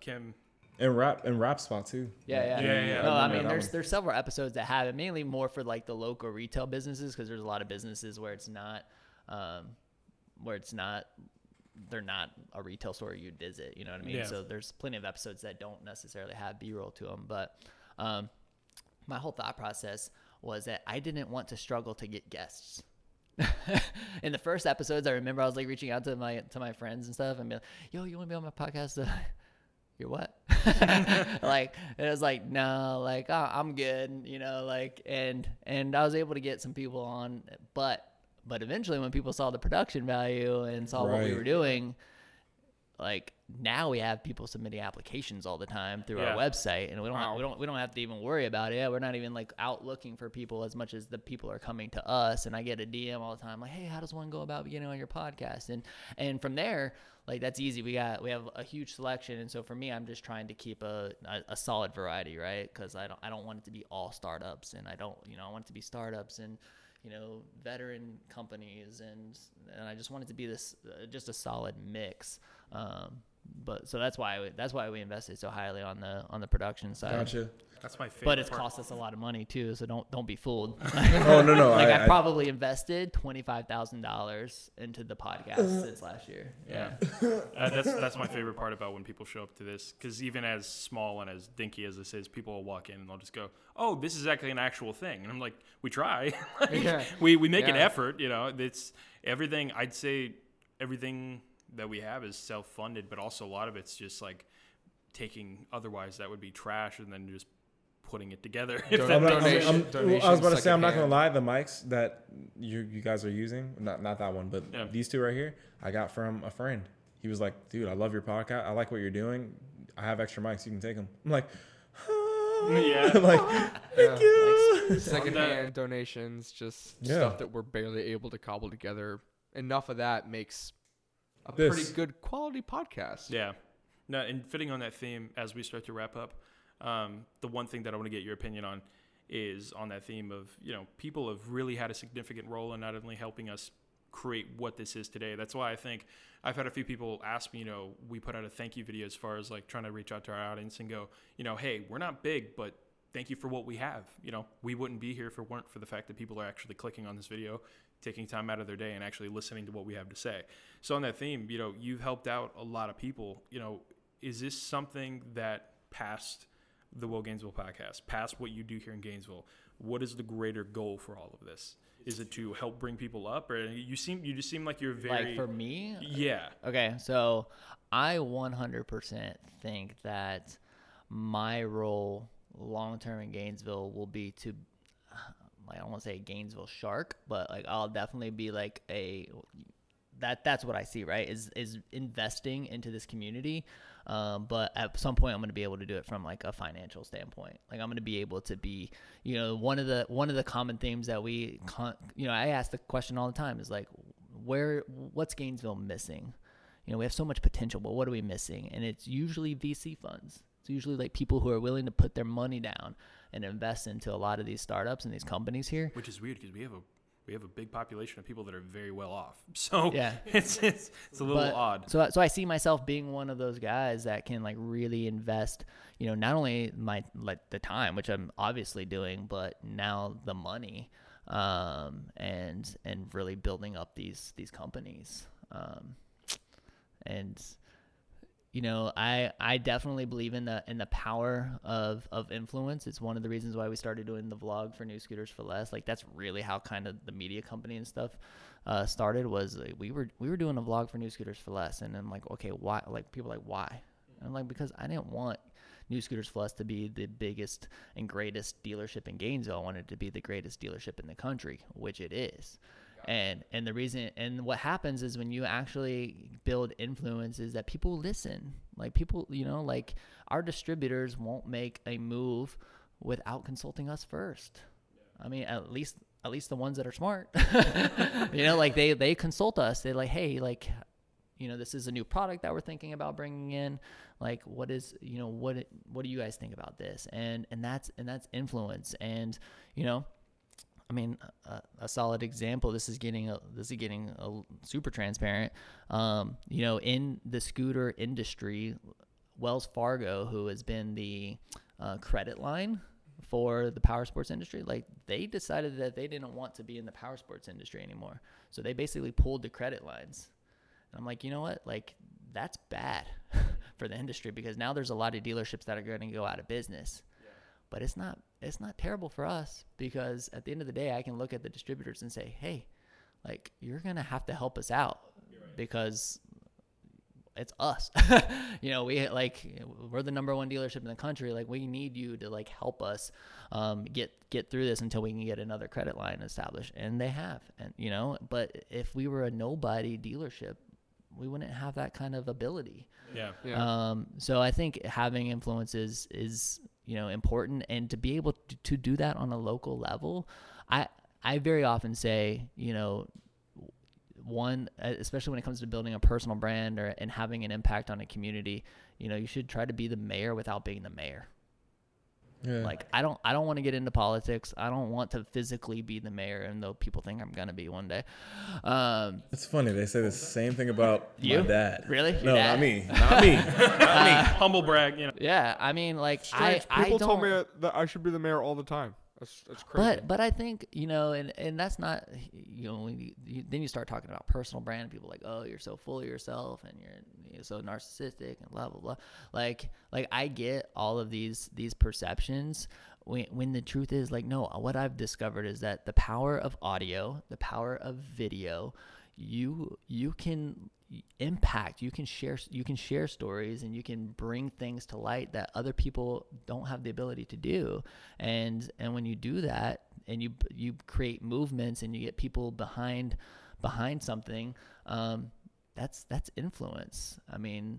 Kim. And rap spot too. Yeah. No, I mean, there's several episodes that have it, mainly more for, like, the local retail businesses, because there's a lot of businesses where it's not, they're not a retail store you'd visit, you know what I mean? Yeah. So there's plenty of episodes that don't necessarily have B-roll to them. But my whole thought process was that I didn't want to struggle to get guests. In the first episodes, I remember I was, like, reaching out to my friends and stuff and be like, yo, you want to be on my podcast? You're what? Like, it was like, no, like, oh, I'm good, you know, like, and I was able to get some people on, but eventually when people saw the production value and saw what we were doing, like now we have people submitting applications all the time through our website, and we don't have to even worry about it. We're not even like out looking for people as much as the people are coming to us. And I get a DM all the time like, hey, how does one go about getting on your podcast? And from there, like that's easy. We have a huge selection, and so for me, I'm just trying to keep a solid variety, right? Because I don't want it to be all startups, and I want it to be startups and veteran companies, and I just want it to be this just a solid mix. But so that's why we invested so highly on the production side. Gotcha. That's my favorite. But it's cost us a lot of money too, so don't be fooled. Oh no. Like I probably invested $25,000 into the podcast since last year. Yeah. That's my favorite part about when people show up to this, because even as small and as dinky as this is, people will walk in and they'll just go, "Oh, this is actually an actual thing," and I'm like, "We try, we make an effort." It's everything. I'd say everything that we have is self-funded, but also a lot of it's just like taking otherwise that would be trash and then just putting it together. I was about to say, I'm not gonna lie, the mics that you guys are using, not that one, but these two right here, I got from a friend. He was like, "Dude, I love your podcast. I like what you're doing. I have extra mics. You can take them." I'm like, thank you. Like secondhand donations, just stuff that we're barely able to cobble together. Enough of that makes a pretty good quality podcast. Yeah. No, and fitting on that theme, as we start to wrap up, the one thing that I want to get your opinion on is on that theme of, people have really had a significant role in not only helping us create what this is today. That's why I think I've had a few people ask me, we put out a thank you video as far as like trying to reach out to our audience and go, hey, we're not big, but thank you for what we have. We wouldn't be here if it weren't for the fact that people are actually clicking on this video, taking time out of their day and actually listening to what we have to say. So on that theme, you've helped out a lot of people. Is this something that past the WHOA Gainesville podcast, past what you do here in Gainesville, what is the greater goal for all of this? Is it to help bring people up, or you just seem like you're very like for me? Yeah. Okay. So I 100% think that my role long-term in Gainesville will be to, I don't want to say Gainesville shark, but like I'll definitely be like that's what I see, right? Is investing into this community. But at some point I'm going to be able to do it from like a financial standpoint. Like I'm going to be able to be, one of the common themes that we, I ask the question all the time is like, what's Gainesville missing? We have so much potential, but what are we missing? And it's usually VC funds. It's usually like people who are willing to put their money down and invest into a lot of these startups and these companies here, which is weird because we have a big population of people that are very well off. So yeah, it's a little odd. So I see myself being one of those guys that can like really invest, not only my like the time, which I'm obviously doing, but now the money, and really building up these companies, and. I definitely believe in the power of influence. It's one of the reasons why we started doing the vlog for New Scooters for Less. Like that's really how kind of the media company and stuff started, was like, we were doing a vlog for New Scooters for Less, and I'm like, okay, why? Like people are like, why? And I'm like, because I didn't want New Scooters for Less to be the biggest and greatest dealership in Gainesville. I wanted it to be the greatest dealership in the country, which it is. And the reason, and what happens is when you actually build influence is that people listen, like people, like our distributors won't make a move without consulting us first. I mean, at least the ones that are smart, like they consult us. They're like, hey, like, this is a new product that we're thinking about bringing in. Like, what is, what do you guys think about this? And that's influence. And, I mean, a solid example. This is getting super transparent. In the scooter industry, Wells Fargo, who has been the credit line for the power sports industry, like they decided that they didn't want to be in the power sports industry anymore. So they basically pulled the credit lines. And I'm like, you know what? Like that's bad for the industry, because now there's a lot of dealerships that are going to go out of business. But it's not terrible for us, because at the end of the day, I can look at the distributors and say, hey, like you're going to have to help us out, because it's us, we're the number one dealership in the country. Like we need you to like help us, get through this until we can get another credit line established. And they have, but if we were a nobody dealership, we wouldn't have that kind of ability. Yeah. So I think having influences is, you know, important, and to be able to do that on a local level. I very often say, you know, one, especially when it comes to building a personal brand or and having an impact on a community, you know, you should try to be the mayor without being the mayor. Yeah. Like, I don't want to get into politics. I don't want to physically be the mayor, even though people think I'm going to be one day. It's funny. They say the same thing about you? My dad. Really? Your dad? Not me. Humble brag, you know. Yeah. I mean, like, people told me that I should be the mayor all the time. That's crazy. But I think, you know, and that's not, you know, then you start talking about personal brand. People are like, oh, you're so full of yourself and you're so narcissistic and blah blah blah. Like I get all of these perceptions. When the truth is, like, no, what I've discovered is that the power of audio, the power of video, you can impact, you can share stories, and you can bring things to light that other people don't have the ability to do. And when you do that, and you create movements, and you get people behind something, that's influence. I mean,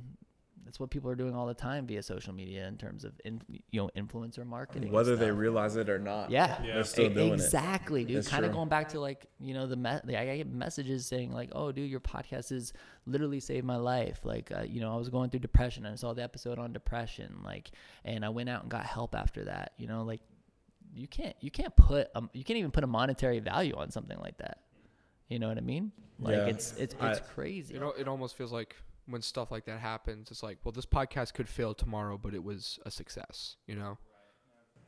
that's what people are doing all the time via social media in terms of influencer marketing, whether they realize it or not. Yeah. They're still doing exactly, it. Exactly, dude. That's kind true. Of going back to, like, you know, I get messages saying, like, oh, dude, your podcast has literally saved my life. Like, you know, I was going through depression and I saw the episode on depression, like, and I went out and got help after that. You know, like, you can't even put a monetary value on something like that. You know what I mean? Like, yeah. It's crazy. You know, it almost feels like, when stuff like that happens, it's like, well, this podcast could fail tomorrow, but it was a success, you know?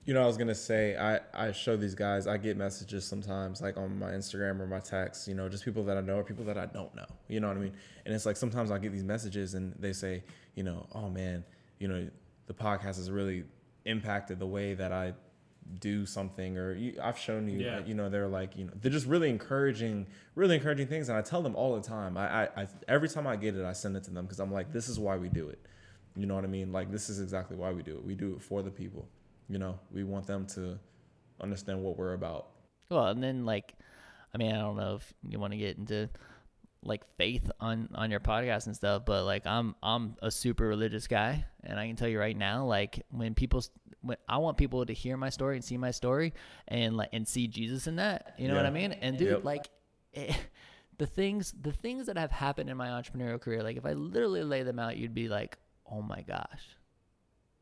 You know, I was going to say, I show these guys, I get messages sometimes, like, on my Instagram or my text, you know, just people that I know or people that I don't know, you know what I mean? And it's like, sometimes I get these messages and they say, you know, oh man, you know, the podcast has really impacted the way that I do something, or I've shown you, yeah. You know, they're like, you know, they're just really encouraging things. And I tell them all the time, I every time I get it, I send it to them, because I'm like, this is why we do it. You know what I mean? Like, this is exactly why we do it. We do it for the people, you know, we want them to understand what we're about. Well, and then, like, I mean, I don't know if you want to get into, like, faith on your podcast and stuff, but, like, I'm a super religious guy, and I can tell you right now, like, when I want people to hear my story and see my story and, like, and see Jesus in that, you know yeah. what I mean? And dude, yep. like the things that have happened in my entrepreneurial career, like, if I literally lay them out, you'd be like, oh my gosh,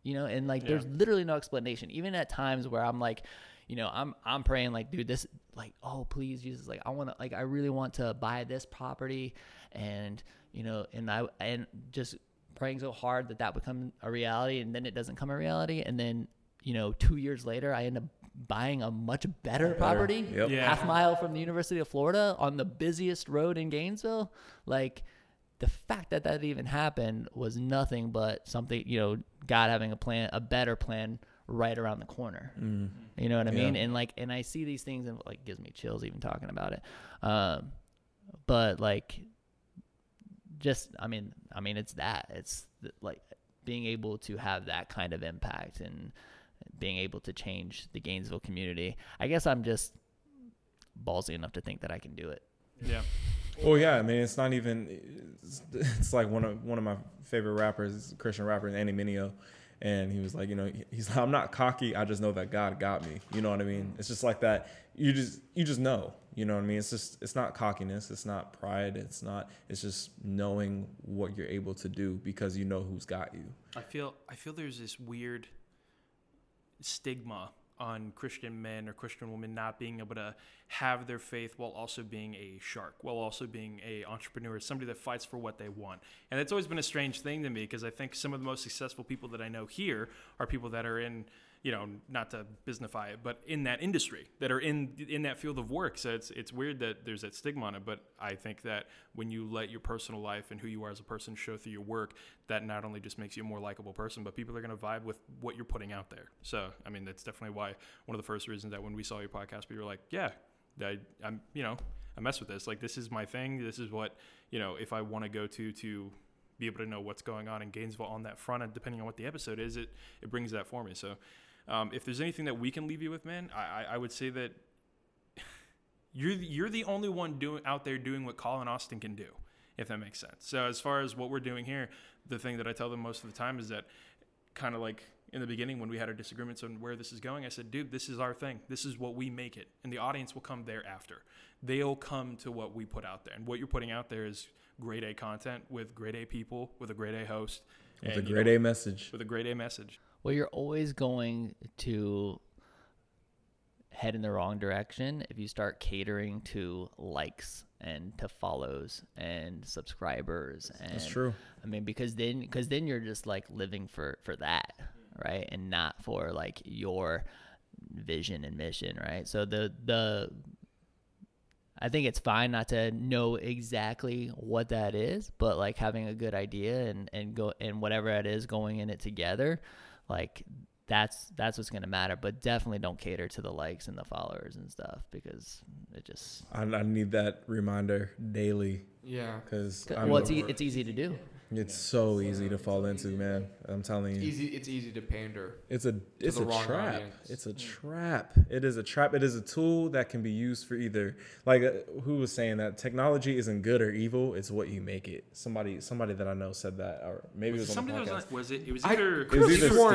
you know? And, like, yeah. there's literally no explanation. Even at times where I'm like, you know, I'm praying, like, dude, this, like, oh, please, Jesus, like, I really want to buy this property, and, you know, and just praying so hard that would come a reality, and then it doesn't come a reality. And then, you know, 2 years later, I end up buying a much better property, yep. yeah. half mile from the University of Florida on the busiest road in Gainesville. Like, the fact that that even happened was nothing but something, you know, God having a better plan right around the corner. Mm. You know what I mean? Yeah. And, like, and I see these things, and, like, it gives me chills even talking about it. But, like, just, I mean, it's like being able to have that kind of impact and being able to change the Gainesville community. I guess I'm just ballsy enough to think that I can do it. Yeah. Well, yeah, I mean, it's not even, it's like one of my favorite rappers, Christian rapper, Andy Mineo. And he was like, you know, he's like, I'm not cocky. I just know that God got me. You know what I mean? It's just like that. You just know, you know what I mean? It's just, it's not cockiness. It's not pride. It's just knowing what you're able to do because you know who's got you. I feel there's this weird stigma on Christian men or Christian women not being able to have their faith while also being a shark, while also being a entrepreneur, somebody that fights for what they want. And that's always been a strange thing to me, because I think some of the most successful people that I know here are people that are in, you know, not to businessify it, but in that industry, that are in that field of work. So it's weird that there's that stigma on it, but I think that when you let your personal life and who you are as a person show through your work, that not only just makes you a more likable person, but people are going to vibe with what you're putting out there. So, I mean, that's definitely why one of the first reasons that when we saw your podcast, we were like, yeah, I'm, you know, I mess with this. Like, this is my thing. This is what, you know, if I want to go to be able to know what's going on in Gainesville on that front, and depending on what the episode is, it brings that for me. So, if there's anything that we can leave you with, man, I would say that you're the only one out there doing what Colin Austin can do. if that makes sense. So as far as what we're doing here, the thing that I tell them most of the time is that, kind of like in the beginning when we had our disagreements on where this is going, I said, dude, this is our thing. This is what we make it. And the audience will come thereafter. They'll come to what we put out there. And what you're putting out there is grade A content with grade A people, with a grade A host. With a grade A message. With a grade A message. Well, you're always going to head in the wrong direction if you start catering to likes and to follows and subscribers. And, that's true. I mean, because then you're just like living for that, right? And not for like your vision and mission, right? So the I think it's fine not to know exactly what that is, but like having a good idea and whatever it is, going in it together, like that's what's going to matter. But definitely don't cater to the likes and the followers and stuff, because it just I need that reminder daily. Yeah, because it's easy to do. It's so easy to fall into, man. I'm telling you, it's easy to pander. It's a trap. Audience. It's a trap. It is a trap. It is a tool that can be used for either, like who was saying that technology isn't good or evil. It's what you make it. Somebody that I know said that, or maybe it was on the podcast. It was either Steven or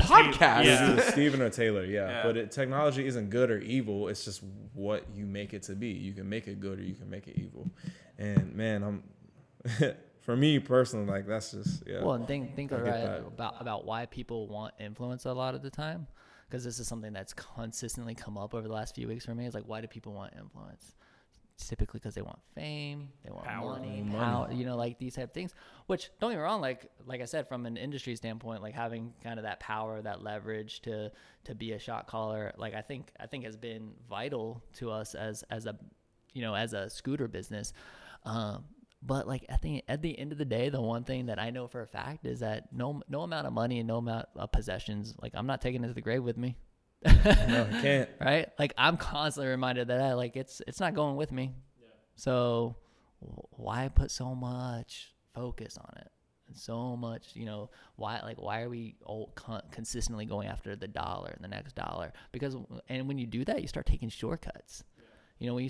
Taylor. It was Steven or Taylor. Yeah. But technology isn't good or evil. It's just what you make it to be. You can make it good or you can make it evil. And man, I'm. For me personally, like that's just yeah. Well, and think about why people want influence a lot of the time, because this is something that's consistently come up over the last few weeks for me. It's like, why do people want influence? It's typically because they want fame, they want power, money, you know, like these type of things. Which, don't get me wrong, like I said, from an industry standpoint, like having kind of that power, that leverage to be a shot caller, like I think has been vital to us as a scooter business. But like I think at the end of the day, the one thing that I know for a fact is that no amount of money and no amount of possessions, like I'm not taking it to the grave with me. No, I can't. Right? Like I'm constantly reminded that it's not going with me. Yeah. So why put so much focus on it? And so much, you know, why are we all consistently going after the dollar and the next dollar? Because when you do that, you start taking shortcuts. You know, when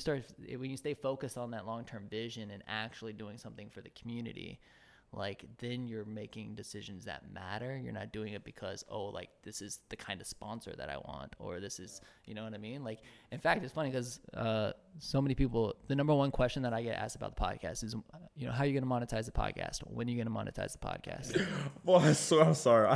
you stay focused on that long-term vision and actually doing something for the community, like then you're making decisions that matter. You're not doing it because, oh, like this is the kind of sponsor that I want, or this is, you know what I mean? Like, in fact, it's funny because so many people, the number one question that I get asked about the podcast is, you know, how are you going to monetize the podcast? When are you going to monetize the podcast? Well, I swear.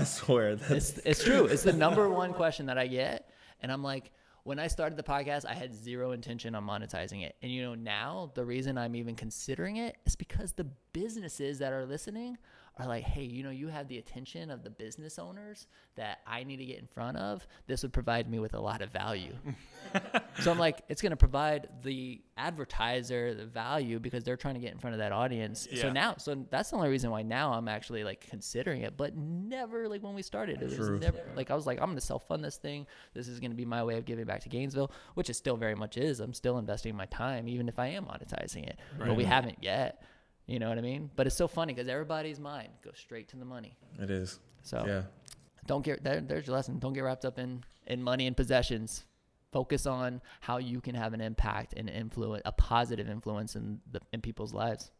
It's true. It's the number one question that I get. And I'm like, when I started the podcast, I had zero intention on monetizing it. And, you know, now the reason I'm even considering it is because the businesses that are listening are like, hey, you know, you have the attention of the business owners that I need to get in front of. This would provide me with a lot of value. So I'm like, it's going to provide the advertiser the value because they're trying to get in front of that audience. Yeah. So that's the only reason why now I'm actually like considering it, but never like when we started. It was never like I was like, I'm going to self-fund this thing. This is going to be my way of giving back to Gainesville, which it still very much is. I'm still investing my time, even if I am monetizing it, right. But we haven't yet. You know what I mean? But it's so funny because everybody's mind goes straight to the money. It is. So yeah. Don't get there's your lesson. Don't get wrapped up in money and possessions. Focus on how you can have an impact and influence, a positive influence in people's lives.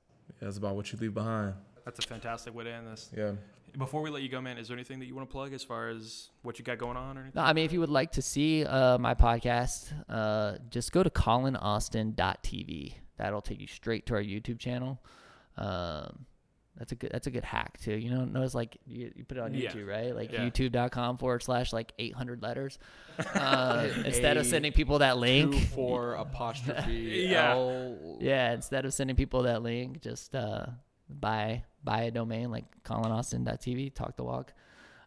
Yeah, it's about what you leave behind. That's a fantastic way to end this. Yeah. Before we let you go, man, is there anything that you want to plug as far as what you got going on or anything? No, I mean, if you would like to see my podcast, just go to ColinAustin.tv. That'll take you straight to our YouTube channel. That's a good hack too. You know, notice like you put it on YouTube, right? Like youtube.com/, like 800 letters. Instead of sending people that link 24'. L. Yeah. Instead of sending people that link, just, buy a domain like ColinAustin.tv, talk the walk,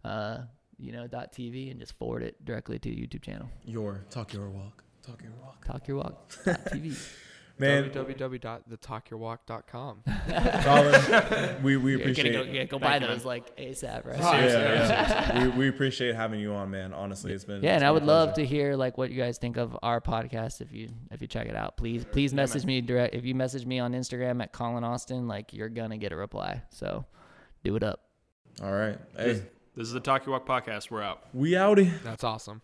.tv, and just forward it directly to the YouTube channel. Talk your walk.tv. Man, www.thetalkyourwalk.com. Colin, we appreciate it. Go buy those like ASAP, right? Oh, yeah. We appreciate having you on, man. Honestly, it's been and I would love to hear like what you guys think of our podcast if you check it out. Please message me direct. If you message me on Instagram at Colin Austin, like you're gonna get a reply. So, do it up. All right. Hey, this is the Talk Your Walk podcast. We're out. We outie. That's awesome.